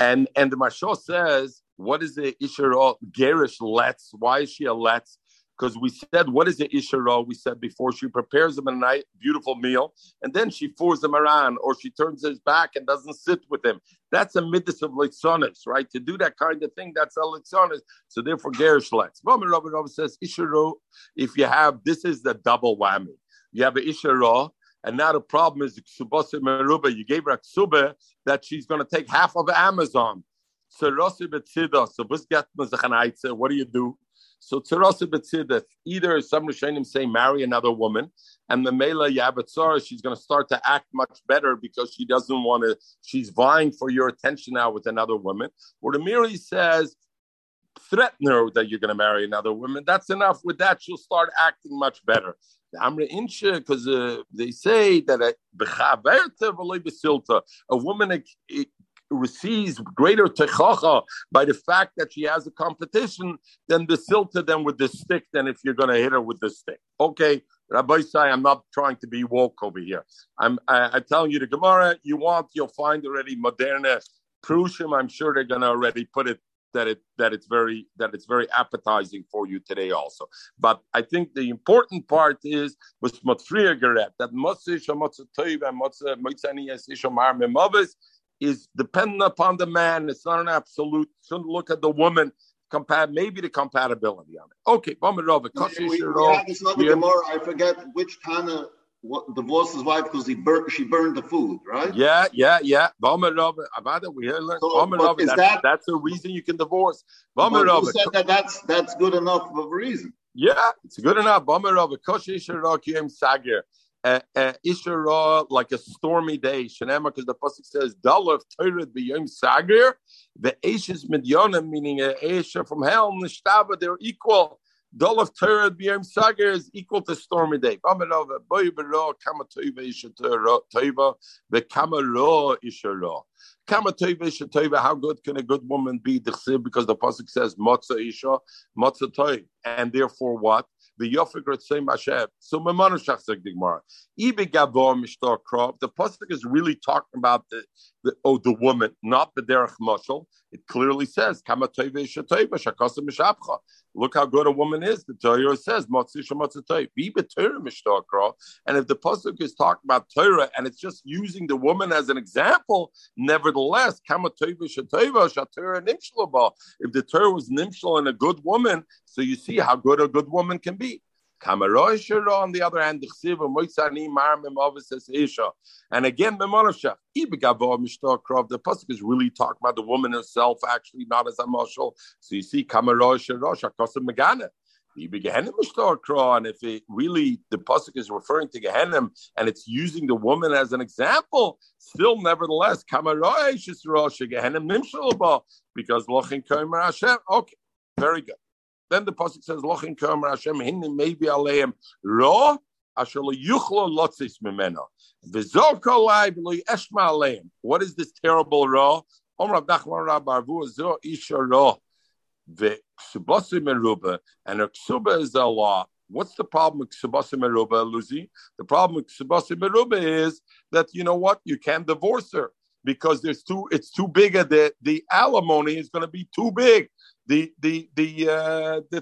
And the Mashal says, what is the Ishara? Gerish Letz. Why is she a Letz? Because we said, what is the Ishara? We said before, she prepares him a nice, beautiful meal, and then she fools him around, or she turns his back and doesn't sit with him. That's a midas of litzonis, right? To do that kind of thing, that's a litzonis. So therefore, Gerish Letz. Roman Robert says, Ishara, if you have, this is the double whammy. You have an Ishara, and now the problem is the Ksubasa Meruba. You gave her a Ksuba that she's going to take half of Amazon. So what do you do? So either some Rishonim say marry another woman, and the Mela Yabatzara, she's going to start to act much better because she doesn't want to. She's vying for your attention now with another woman. Or the Miri says, threaten her that you're going to marry another woman. That's enough. With that, she'll start acting much better. Because they say that a woman receives greater techacha by the fact that she has a competition than the silta than with the stick, than if you're going to hit her with the stick. Okay, Rabbi Sai, I'm not trying to be woke over here. I'm telling you the Gemara, you want, you'll find already moderne prushim. I'm sure they're going to already put it that it's very appetizing for you today also. But I think the important part is that is dependent upon the man. It's not an absolute. Shouldn't look at the woman. Maybe the compatibility on it. Okay, we had this another Gemara. I forget which Tana divorced his wife because she burned the food, right? Yeah. That's a reason you can divorce. You said that's good enough of a reason. Yeah, it's good enough. Ishara, like a stormy day, Shanema, because the pasuk says, "Dalaf toired b'yom sagir." The ashes midyana, meaning asher from hell, nishtaba, they're equal. Dalaf toired b'yom sagir is equal to stormy day. How good can a good woman be? Because the pasuk says, "Matza isha, matza toiv," and therefore what? The Yofigrat Same Hashem. So Mamanu Shach Zegdigmar. Ibe Gabor Mishtar Krov. The pasuk is really talking about the woman, not the Derech Mashal. It clearly says, Kama Toive Shatoiva, Shakasa Mishabcha. Look how good a woman is. The Torah says, Matsisha Matsatoiv. Ibe Torah Mishtar Krov. And if the pasuk is talking about Torah and it's just using the woman as an example, nevertheless, Kama Toive Shatoiva, Shatura Nimshalaba. If the Torah was Nimshal and a good woman, so you see how good a good woman can be. On the other hand, and again, the pasuk is really talking about the woman herself, actually, not as a marshal. So you see, and if it really, the pasuk is referring to Gehenim and it's using the woman as an example, still, nevertheless, because okay, very good. Then the pasuk says, "Lochin kamer Hashem hinnim maybe aleim ra asher lo yuchlo lotzis memena v'zok alay lo yeshma aleim." What is this terrible ra? Omrav Nachman Rabbar Vuzo isha ra v'ksubasim meruba, and her ksuba is a law. What's the problem with ksubasim meruba, Lucy? The problem with ksubasim meruba is that you know what, you can't divorce her because there's too. It's too big. The alimony is going to be too big. The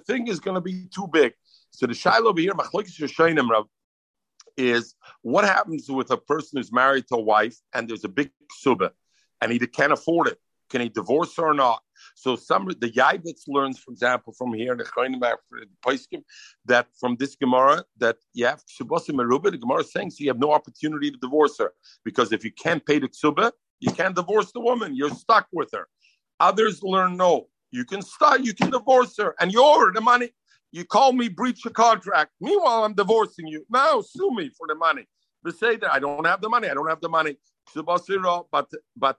thing is going to be too big. So the shiloh over here, machlokes rishonim, Rav, is what happens with a person who's married to a wife and there's a big ksuba and he can't afford it. Can he divorce her or not? So the Yaivitz learns, for example, from here, the Chayim B'Poiskim, that from this Gemara, that you have ksubasim merubah, the Gemara is saying, so you have no opportunity to divorce her. Because if you can't pay the ksuba, you can't divorce the woman. You're stuck with her. Others learn no. You can divorce her, and you owe her the money. You call me, breach a contract. Meanwhile, I'm divorcing you. Now, sue me for the money. But say that I don't have the money. But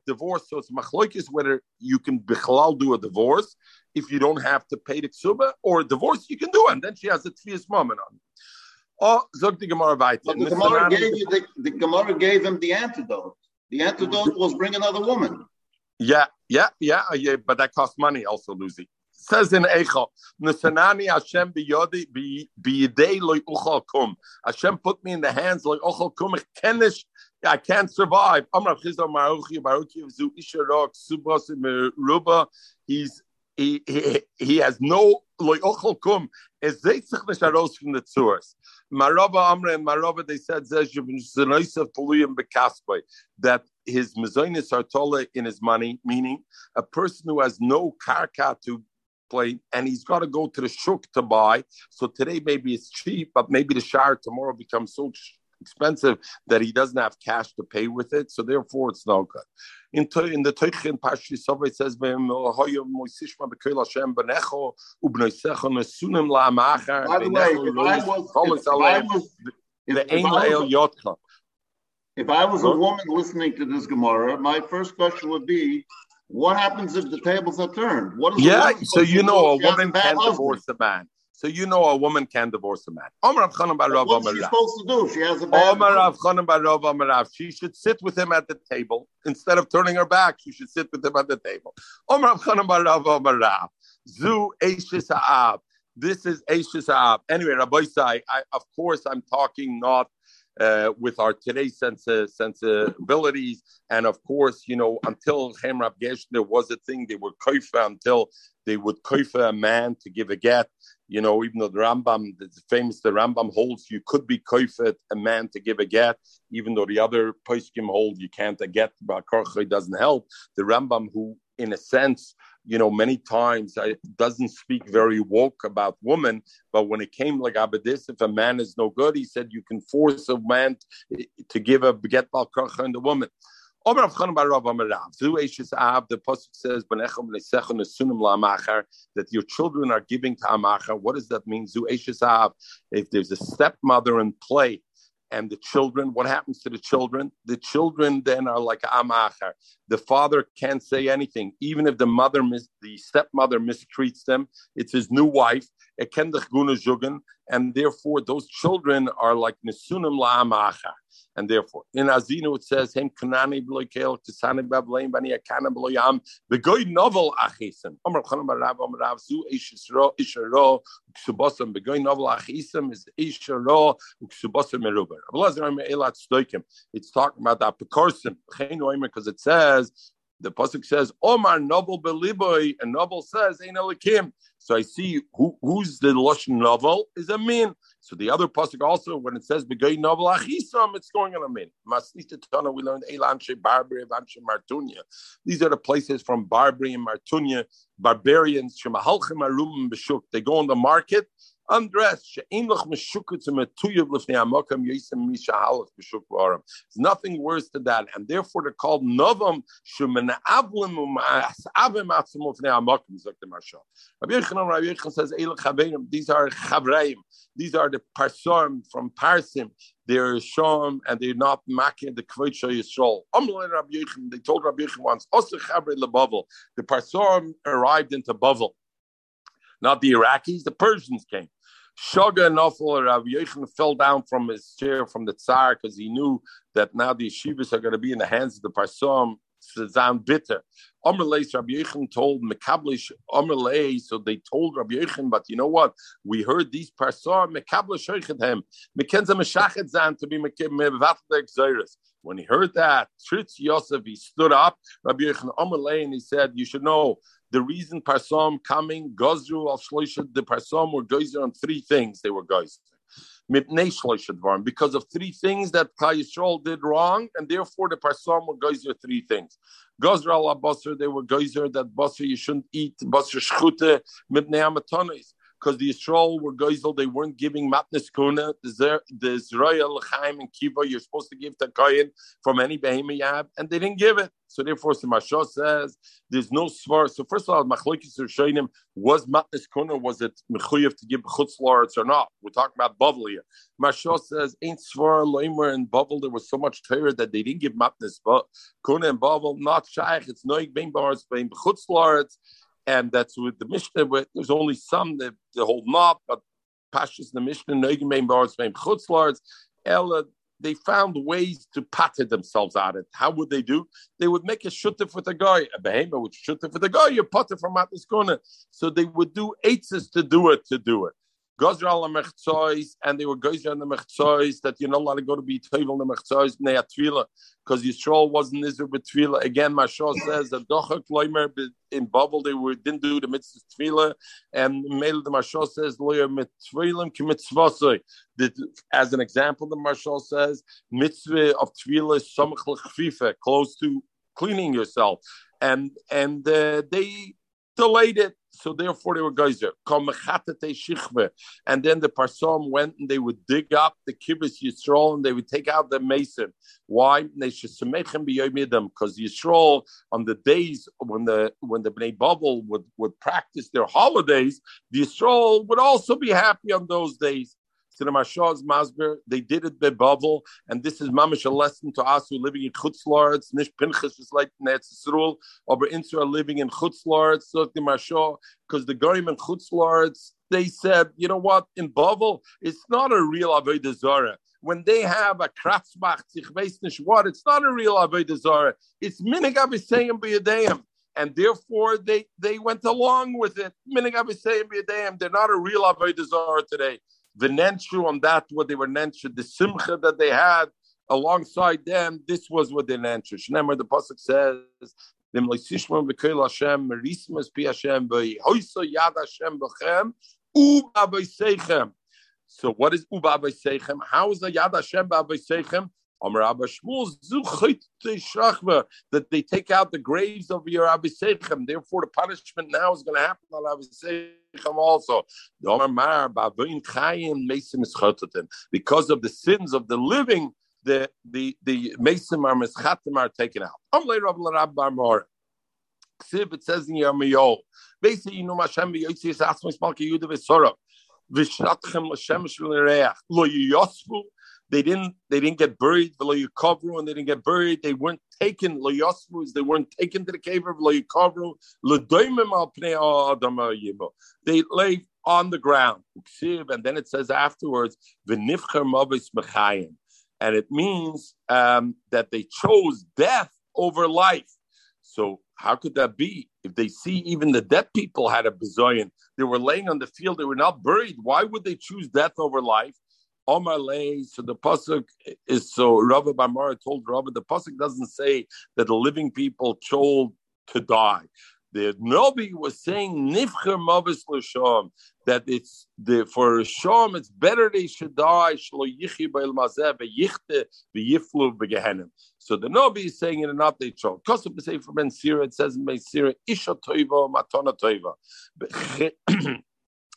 divorce, so it's machlokes whether you can bichlal do a divorce if you don't have to pay the ksuba, or a divorce you can do, and then she has a tefiyas moment on. Oh, Zukti Gumar vayte. The Gemara gave him the antidote. The antidote was bring another woman. Yeah, but that costs money also, Lucy. Says in Eichel, Nisanani Hashem biyodi biyidei loy uchal kum. Hashem put me in the hands loy uchal kum. I can't survive. Amrav Chizda Maruchi Baruchi Zu Isharok Subas Meruba. He has no loy uchal kum. Is they tzachnisharos from the source. Marava Amra and Marava, they said that his mezonis are tola in his money, meaning a person who has no karka to play and he's got to go to the shuk to buy. So today maybe it's cheap, but maybe the shire tomorrow becomes so expensive that he doesn't have cash to pay with it. So therefore, it's no good. In the Teichin Parshi Sovay says, If I was a woman listening to this Gemara, my first question would be, what happens if the tables are turned? What is so you know, a woman can't divorce a man. So you know a woman can't divorce a man. What is she supposed to do? She has a bad. She should sit with him at the table. Instead of turning her back, she should sit with him at the table. This is Eishes Ha'av. Anyway, Rabbi Sai, of course, I'm talking not with our today's sensibilities. And of course, you know, until Chemrab Gesh, there was a thing, they were koifa until they would koifa a man to give a get. You know, even though the Rambam, the Rambam holds you could be koifa a man to give a get, even though the other poskim hold you can't a get, but Korchei doesn't help. The Rambam, who in a sense, you know, many times I doesn't speak very woke about women, but when it came like Abadis, if a man is no good, he said you can force a man to give a beget bal karcha in the woman. The pasuk says that your children are giving to amacha. What does that mean? If there's a stepmother in play, and the children, what happens to the children? The children then are like amacher. The father can't say anything, even if the mother, the stepmother, mistreats them. It's his new wife, and therefore those children are like nesunim laamacher. And therefore, in Azinu it says, "Hem kanani b'loikel tisani b'avleim bani akana b'loyam v'goy novel achisem." Amar Chanan barav amarav zu ishro ishro uksubasem v'goy novel achisem is ishro uksubasem meruber. Rabbi Lozer elat stoikim. It's talking about that pekorsim chenoimer because it says. The pasuk says, "Omar novel beliboy," and novel says, "Ein elikim." So I see who's the lashon novel is a min. So the other pasuk also, when it says "begay novel achisam," it's going on a min. Masnita Tana, we learned Elanche Barbary, Elanche Martunia. These are the places from Barbary and Martunia, barbarians. Shemahalchem arum b'shuk. They go on the market. Undressed. There's nothing worse than that, and therefore they're called novam shemen avlim avim atzmo fnei amakim. Zukti Marshal. Rabbi Yechon says, "These are chavreim. These are the parsim from Parsim. They're shom and they're not making the kvod Yisrael." They told Rabbi Yechon once, "Also chavrei leBavel." The parsim arrived into Bavel, not the Iraqis. The Persians came. Shoga Nafal, Rabbi Yechon fell down from his chair from the Tsar because he knew that now the yeshivas are going to be in the hands of the Parsim. Sound bitter. Rabbi Yechon told Mekablish Amrlei, so they told Rabbi Yechon, but you know what? We heard these Parsim Mekablish Shochet Mekenza Meshachet Zan to be Mevatlek Zayris. When he heard that, Tritz Yosef, he stood up. Rabbi Yechon Amrlei, and he said, "You should know." The reason Parsim coming, Gozru of Shloisha, the Parsim were Gozer on three things. They were Gozer. Mipnei Shloisha Dvarim, because of three things that Klal Yisrael did wrong, and therefore the Parsim were Gozer three things. Gozer ala Basar, they were Gozer, that Basar you shouldn't eat, Basar Shchute, Mipnei Amatonis. Because the Yisrael were Goyzel, they weren't giving matnes kuna, the Zerayel, L'chaim, and Kiva, you're supposed to give to Kohen from any behemoth you have, and they didn't give it. So therefore, Simashah says, there's no svar. So first of all, Machlokes Rishonim, was matnes kuna, was it mechuyev to give chutz la'aretz or not? We're talking about Bavel here. Mashah says, ain't svar, loimer, and Bavel, there was so much terror that they didn't give matnes kuna and Bavel, not shaykh, it's noig, bein ba'aretz, bein chutz la'aretz. And that's with the Mishnah. There's only some that they hold not, but Pashas the Mishnah, Negemein Baratz, Meim Chutzlards, Ella, they found ways to patter themselves at it. How would they do? They would make a shuttif with a guy, a behema would shuttif with a guy, you potter from out this corner. So they would do eitzes to do it. Gozral and Mechzois, and they were Gozer and the Mechzois, that you're not allowed to go to be Tevel and the Mechzois, Nea Tvila, because Yisrael wasn't Israel with Tvila. Again, Mashal says that Dochak Loimer in Bavel, didn't do the mitzvah Tvila, and Mele the Mashal says, Loyer Mitvilim ki mitzvasoi. As an example, the Mashal says, mitzvah of Tvila is Samach l'chfife, close to cleaning yourself. And they delayed it. So therefore they were Gozer. And then the Parsim went and they would dig up the Kibbutz Yisrael and they would take out the Mason. Why? Because Yisrael, on the days when the Bnei Bavel would practice their holidays, the Yisrael would also be happy on those days. to the Mashah's Masber. They did it by Bavel, and this is mamish a lesson to us who are living in Chutz La'aretz. Nish Pinchas is like Netz Yisrael, or Inser are living in Chutz La'aretz. So the Mashah, because the Goyim in Chutz La'aretz, they said, you know what? In Bavel, it's not a real Avodah Zarah. When they have a Kratzbach, it's not a real Avodah Zarah. It's Minig Avisayim B'Yadeim. And therefore, they went along with it. Minig Avisayim B'Yadeim. They're not a real Avodah Zarah today. The Nenshu on that, what they were Nenshu, the Simcha that they had alongside them, this was what they Nenshu. Shnemer, the Pasuk says, so what is Uba Abaysechem? How is the Yad Hashem Abaysechem? Amar Abba Shmuel Zuchit Shachva, that they take out the graves of your Abaysechem. Therefore, the punishment now is going to happen on Abaysechem also. Because of the sins of the living, the Mesim are Mischatim are taken out. Amle Rav L'Rab Bar Mor. It says in Yirmiyahu, basically, Yinu Hashem v'Yotzei Asmos Malki Yudah v'Sorah. They didn't get buried, and they didn't get buried, they weren't taken, they weren't taken to the cave of, they lay on the ground. And then it says afterwards, and it means that they chose death over life. So how could that be? If they see even the dead people had a bezoyan, they were laying on the field, they were not buried. Why would they choose death over life? Omar lay, so the pasuk is, so Rabbi Bamara told Rabbi, the pasuk doesn't say that the living people chose to die. The Nobi was saying nifcher mavis l'sham, that it's the for sham it's better they should die shlo yichi b'el mazeh v'yichte v'yiflu v'gehenim. So the Nobi is saying it and not they chose. Kosov to say for Ben Sira, it says in Ben Sira, Isha Toiva, Matana Toiva.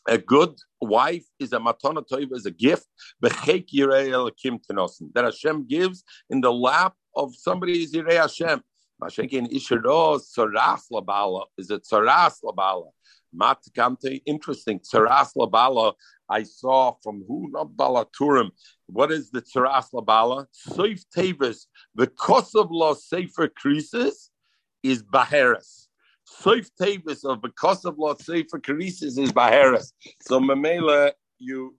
A good wife is a Matana Toiva, is a gift. Bechek Yirei Elokim Tenosin, that Hashem gives in the lap of somebody is Yirei Hashem. Mashenkin Ishiro Saras Labala, is it Saras Labala? Mat Kamte, interesting. Saras Labala, I saw from who? Not Balaturim. What is the Tsaras Labala? Seif Tavis, the cause of law Sefer Krisis is Baheris. Seif Tavis of the cause of law Sefer Krisis is Baheris. So Mamela, you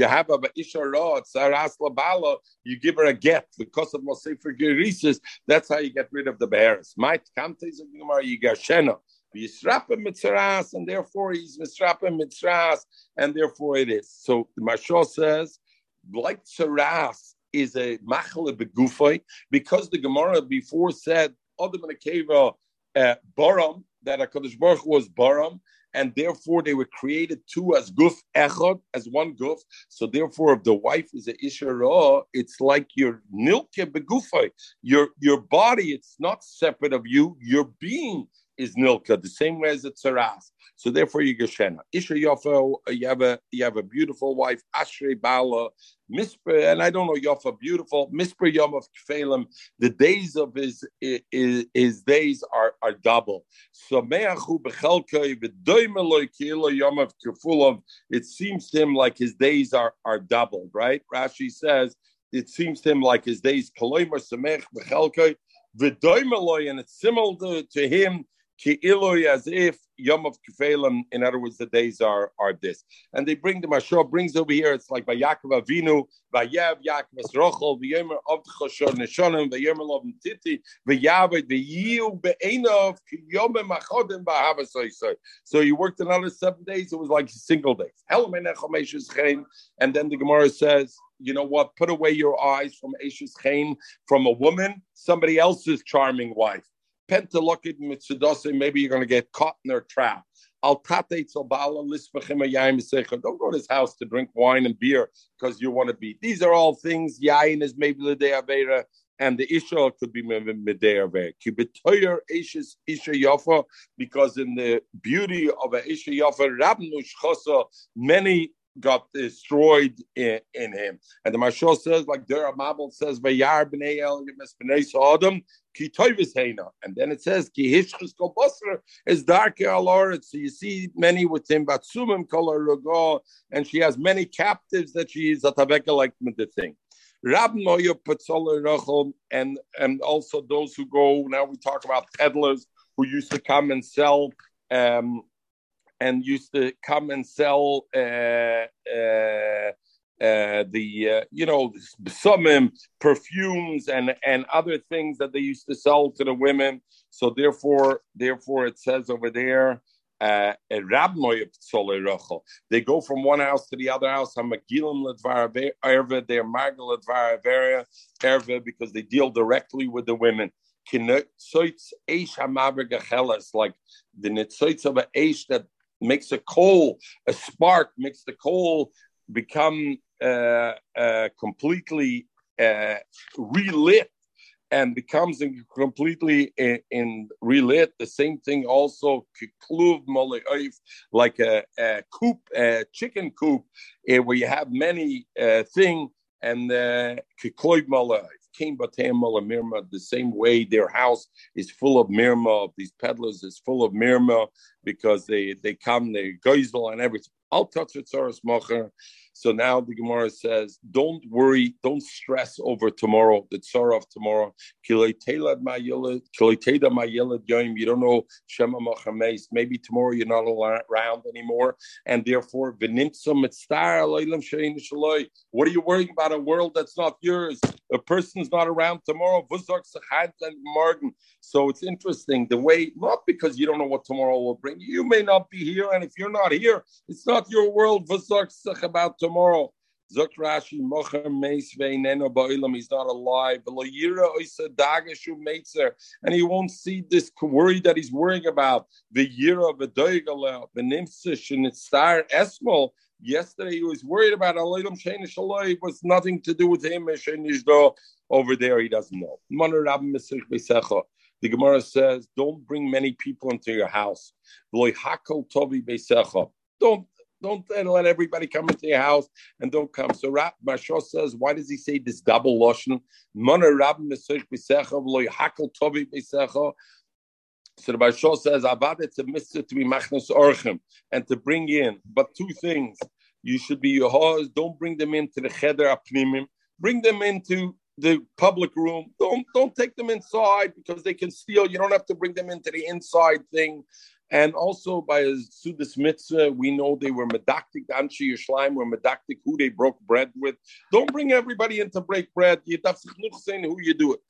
have a Ishara, Tsaras Labala, you give her a get, the cause of law Sefer Krisis, that's how you get rid of the Baheris. Might Kamtes of Gumar Yigashena. Yisrapim mitzras, and therefore he's misrapim mitzras, and therefore it is. So the Mashal says, like tzaras is a machle begufay, because the Gemara before said Adam and Akeva baram, that HaKadosh Baruch Hu was baram, and therefore they were created two as guf echad, as one guf. So therefore, if the wife is a ishara, it's like your nilke begufay, your body. It's not separate of you. Your being is nilka, the same way as the tzaras. So therefore, you geshena. Isha yofa, you have a beautiful wife, ashrei bala, misper, and I don't know yofa, beautiful, misper yom of kfelim, the days of his days are double. So meachu bechelkei v'doimeloi kilo yom of kefulov, it seems to him like his days are doubled, right? Rashi says, it seems to him like his days, koloimer semech bechelkei v'doimeloi, and it's similar to him, as if Yom of Kefelim, in other words, the days are this. And they bring the Mashal, brings over here, it's like by Yaakov Avinu, Vayev Yaakov Esrochel, Vayemer of Choshor Neshonim, Vayemer Lovim Titi, Vayavet, Vayiu Be'enov, Yom Machodim Bahavasoisoy. So you worked another 7 days, it was like single days. And then the Gemara says, you know what, put away your eyes from Eshes Chaim, from a woman, somebody else's charming wife. Pentalokid mitzadose, maybe you're going to get caught in their trap. Al tate tzobala lisvachim ayayim secha. Don't go to his house to drink wine and beer because you want to be. These are all things. Yayin is maybe l'dei avera, and the isha could be l'dei avera. Kibetoyer isha yofa, because in the beauty of a isha yofa, rabnush chosa, many got destroyed in him. And the Mashal says, like the Mabel says, Vayar b'nei el yimis b'nei Sodom, ki toivis heina. And then it says, ki hishchus kol basar is darke al haaretz. So you see many with him, batsumim kol harugo, and she has many captives that she is ataveka like the thing. Rab noya patzol rachel, and also those who go, now we talk about peddlers who used to come and sell, the perfumes and other things that they used to sell to the women. So therefore it says over there, they go from one house to the other house. They're because they deal directly with the women. Like the netzoitz of an eish that makes a coal, a spark makes the coal become completely relit and becomes completely relit. The same thing also like a coop, a chicken coop, where you have many thing and the same way their house is full of mirma, of these peddlers is full of mirma because they come, they goizel and everything. So now the Gemara says, don't worry, don't stress over tomorrow, the tzara of tomorrow. You don't know, maybe tomorrow you're not around anymore. And therefore, what are you worrying about? A world that's not yours. A person's not around tomorrow. So it's interesting the way, not because you don't know what tomorrow will bring. You may not be here. And if you're not here, it's not your world. About tomorrow. Tomorrow, Zok Rashi Mocher Meis Veineno Ba'ilam. He's not alive. And he won't see this worry that he's worrying about. The Yira V'Doigala V'Nimsa Shenitzar Esmol. Yesterday he was worried about Aleilam Sheinish Aloi. It was nothing to do with him. Over there he doesn't know. The Gemara says, don't bring many people into your house. Don't let everybody come into your house and don't come. So Rab Mashal says, why does he say this double lashon? So the Mashal says, Avad, it's a mitzvah to be machnas orchem and to bring in. But two things, you should be your host. Don't bring them into the cheder apnimim. Bring them into the public room. Don't take them inside because they can steal. You don't have to bring them into the inside thing. And also by Sudas Mitzvah, we know they were medaktik, the Anshi Yerushalayim were medaktik, who they broke bread with. Don't bring everybody in to break bread. You have to know who you do it.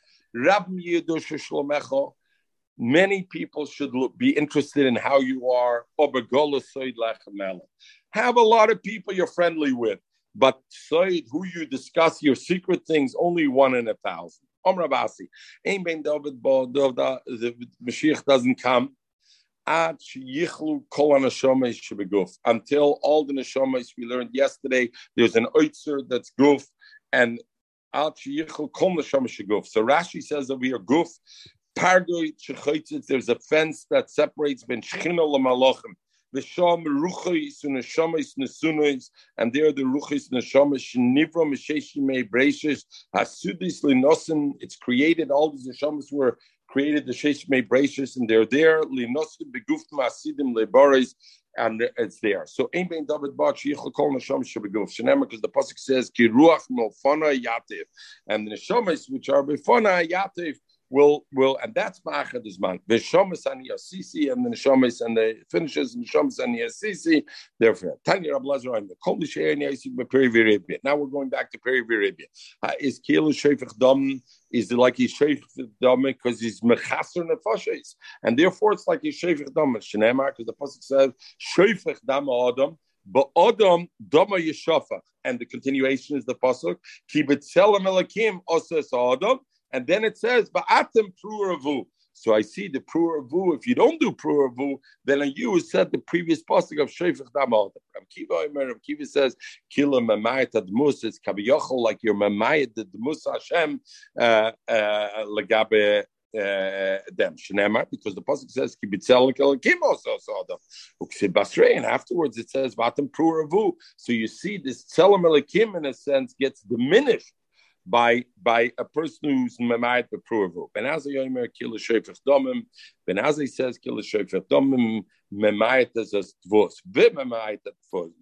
Many people should be interested in how you are. Have a lot of people you're friendly with, but who you discuss your secret things, only one in 1,000. Omra Basi, Ein Ben David, the Mashiach doesn't come until all the neshamas we learned yesterday, there's an oitzer that's guf, and so Rashi says over here, guf, there's a fence that separates ben shechina l'malachim. And there the ruchis neshamas nivra m'sheishi me'breishes hasudis linosim. It's created. All these neshamas were created the Sheshmei Brachos, and they're there. Linosim beguftim Hasidim lebaris, and it's there. So Ein Ben David Ba Shiichol Kol Neshama Shebeguf Shenema, because the pasuk says Ki Ruach Melfana Yativ, and the Neshamas which are Befana Yativ will, and that's Ma'achad Zman. Neshamas Ani Yasisi, and the Neshamas and the finishes Neshamas Ani Yasisi. Therefore, Tanya Rabbi Lozer and the Kol Sheir Ani Yasik Beperi Viribia. Now we're going back to Peri Viribia. Is Kielu Sheifach Dam? Is like he's sheif dama because he's mechaser nefashis, and therefore it's like he's sheif dama shenema because the pasuk says sheif dama adam, but adam dama yeshafa, and the continuation is the pasuk kibitzelam elakim osas adam, and then it says ba'atem pruravu. So I see the pruravu. If you don't do pruravu, then you said the previous pasuk of sheif dama adam. Rav Kiva says, "Kila memayit admus." It's kaviyachol like your memayit the dmus Hashem legabe them. Shnema, because the pasuk says kibitzel kelakim also saw them. Uksibasrei, and afterwards it says vatem pruravu. So you see, this tzelem elakim in a sense gets diminished by a person who's memayit b'pruvu. Ben Azai yomer kila shofech domim. Ben Azai says kila shofech domim memayit as a dvos v'memayit as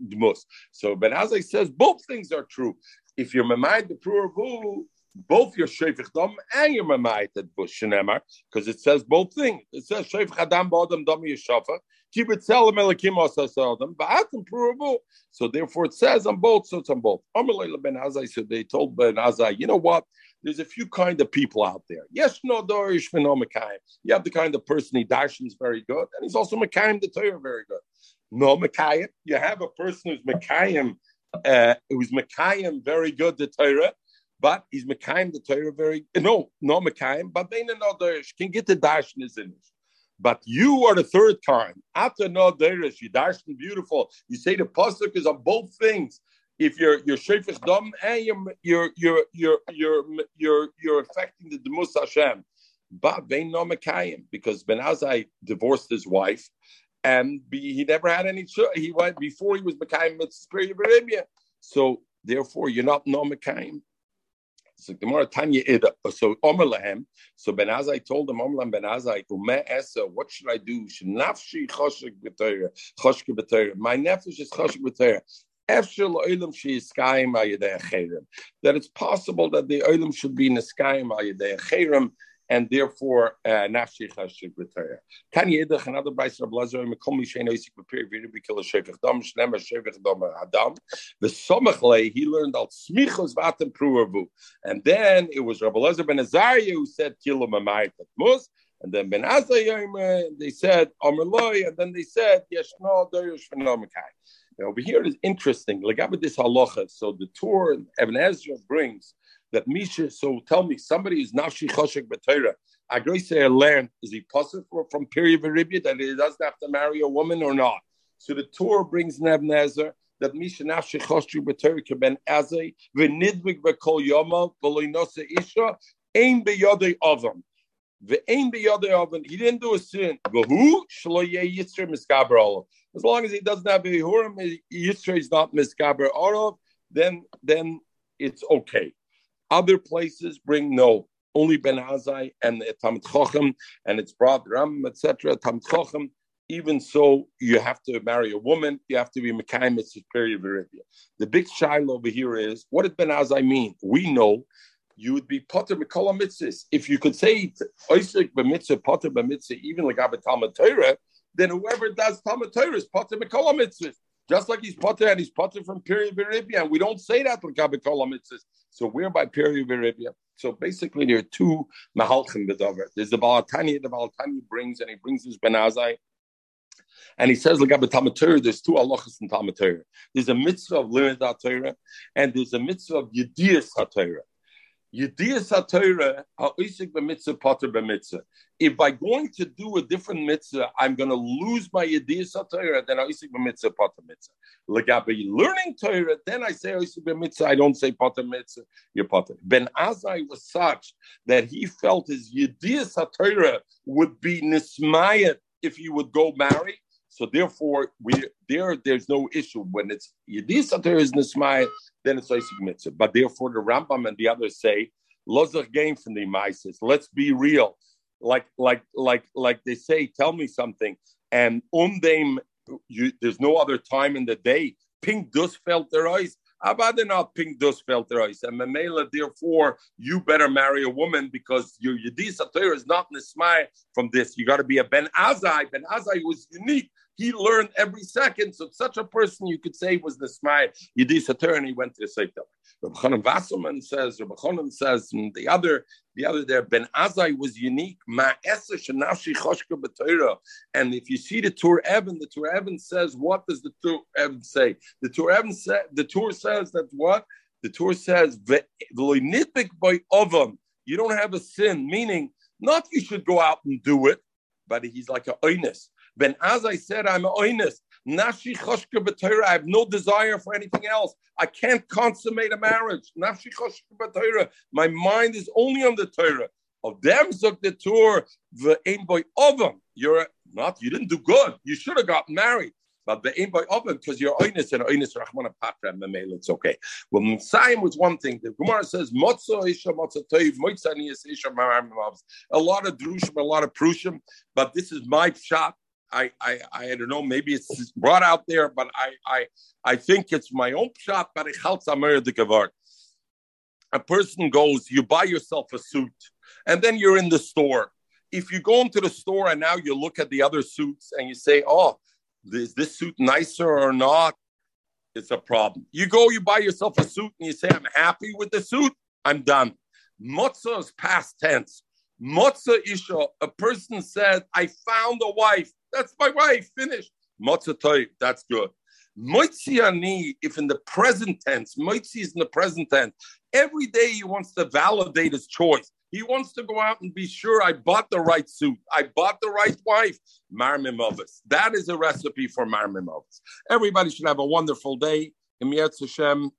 dvos. So Ben Azai says both things are true. If you're memayit b'pruvu, both your shofech dom and your memayit dvos shenemar, because it says both things. It says shofech adam b'adam dom yeshafach. Keep it selim elakim also seldom, but atem pruvu. So therefore, it says on both. So it's on both. Amalei Ben Azai. So they told Ben Azai, you know what? There's a few kind of people out there. Yes, no dorish v'nomekayim. You have the kind of person he dashins very good, and he's also mekayim the Torah very good. No mekayim. You have a person who's mekayim very good the Torah, but he's mekayim the Torah very no mekayim. But they no dorish can get the dashnis in it. But you are the third kind. After no derish, you dash and beautiful. You say the pasuk is on both things. If you're shefich dom and you're affecting the demus Hashem. But vein no mekayim, because Ben Azai divorced his wife, and he never had any children. He went before he was mekayim mitzvah of Arabia. So therefore, you're not no mekayim. So Gemara Tanya Ida. So Omer Lahem. So Ben Azai told him, Omer Lahem Ben Azai, what should I do? Nafshi choshek b'Torah. My nefesh is choshek b'Torah. That it's possible that the olim should be in the sky al yedei cherim, and therefore nafshi choshek b'Torah. Tanya Ida. Another brayser of Rabbi Lozer. Mekom mishein oisik b'Pir v'Yirbikel shevich dam shnema shevich dam adam. The Somachle, he learned al smichos vatem pruvu, and then it was Rabbi Elazar ben Azariah who said kilo mamayit mus, and then Ben Azai they said amrloi, and then they said yeshno doyush v'nomikai. Over here it is interesting. Legabe this halacha. So the Tour Evan Ezra brings that Misha. So tell me, somebody is nafshi choshek b'Torah. Agrosei learned, is he possible from period of Arabia that he doesn't have to marry a woman or not? So the Tour brings an Evan Ezra that Misha nafshi choshek b'Torah Ben Azai v'nidvik v'kol yoma v'loynosa isha ein b'yodei oven v'ein b'yodei oven. He didn't do a sin. V'hu shlo yeh yitzrim miskaber olav. As long as he doesn't have a hurim, yitzrim is not miskaber olav. Then it's okay. Other places bring no. Only Ben Azai and Talmud Chochem, and it's brought Rambam, etc. Talmud Chochem. Even so, you have to marry a woman. You have to be mekayim mitzvah period of Arabia. The big shiloh over here is, what did Ben Azai mean? We know you would be potter mikol mitzvahs. If you could say oisik b'mitzvah, potter b'mitzvah, even like Abba Talmud Torah, then whoever does Talmud Torah is potter mikol mitzvahs. Just like he's potter, and he's potter from period of Arabia. And we don't say that like Abba Kol mitzvahs. So we're by period of Arabia. So basically, there are two mahalchim b'davar. There's the Baal HaTanya. The Baal HaTanya brings, and he brings his Ben Azai. And he says, "L'gabe Talmud Torah, there's two halachas in Talmud Torah. There's a mitzvah of learning Torah, and there's a mitzvah of yedias Torah. Yedias Torah, ha'isik b'mitzvah, potter b'mitzvah. If by going to do a different mitzvah, I'm going to lose my yedias Torah, then ha'isik b'mitzvah, potter mitzvah. L'gabe learning Torah, then I say ha'isik b'mitzvah. I don't say potter mitzvah. You're potter." Ben Azai was such that he felt his yedias Torah would be nismayat if he would go marry. So therefore, there's no issue. When it's Yedis HaTorah is Nismai, then it's Oisik Mitzvah. But therefore, the Rambam and the others say, Lozach game from the Maises. Let's be real. Like they say, tell me something. And Umdeim, there's no other time in the day. Ping Dus felt their eyes. Abadanat ping Dus felt their eyes. And Mamela, therefore, you better marry a woman because your Yedis HaTorah is not Nismai from this. You got to be a Ben Azai. Ben Azai was unique. He learned every second. So such a person you could say was the Smai Yedis HaTorah, and he went to the Seif Torah. Rabbi Chanan says, and the other there, Ben Azai was unique. And if you see the Tour Evan says, what does the Tour Evan say? The Tour says that what? The Tour says, you don't have a sin, meaning not you should go out and do it, but he's like an oinus. Ben Azai said, I'm honest. Nafshi choshka b'Torah. I have no desire for anything else. I can't consummate a marriage. Nafshi choshka b'Torah. My mind is only on the Torah. of them took the tour the aim boy of them. You're not, you didn't do good. You should have got married. But the aim boy of them, because you're oinus and oinus Rahman Patra Mamel, it's okay. Well, Messiah was one thing. The Gemara says, Motso Isha Motso Toiv, Moitsani Isha Maramavs. A lot of Drushim, a lot of Prushim, but this is my shot. I don't know, maybe it's brought out there, but I think it's my own shot, but it helps Amir the Gavar. A person goes, you buy yourself a suit, and then you're in the store. If you go into the store and now you look at the other suits and you say, oh, is this suit nicer or not? It's a problem. You go, you buy yourself a suit and you say, I'm happy with the suit. I'm done. Motza is past tense. Motza Isha, a person said, I found a wife. That's my wife. Finished. Motza Toiv. That's good. Moitzi ani, if in the present tense, Moitzi is in the present tense. Every day he wants to validate his choice. He wants to go out and be sure I bought the right suit. I bought the right wife. Marmimovis. That is a recipe for Marmimovis. Everybody should have a wonderful day. Im Yetz Hashem.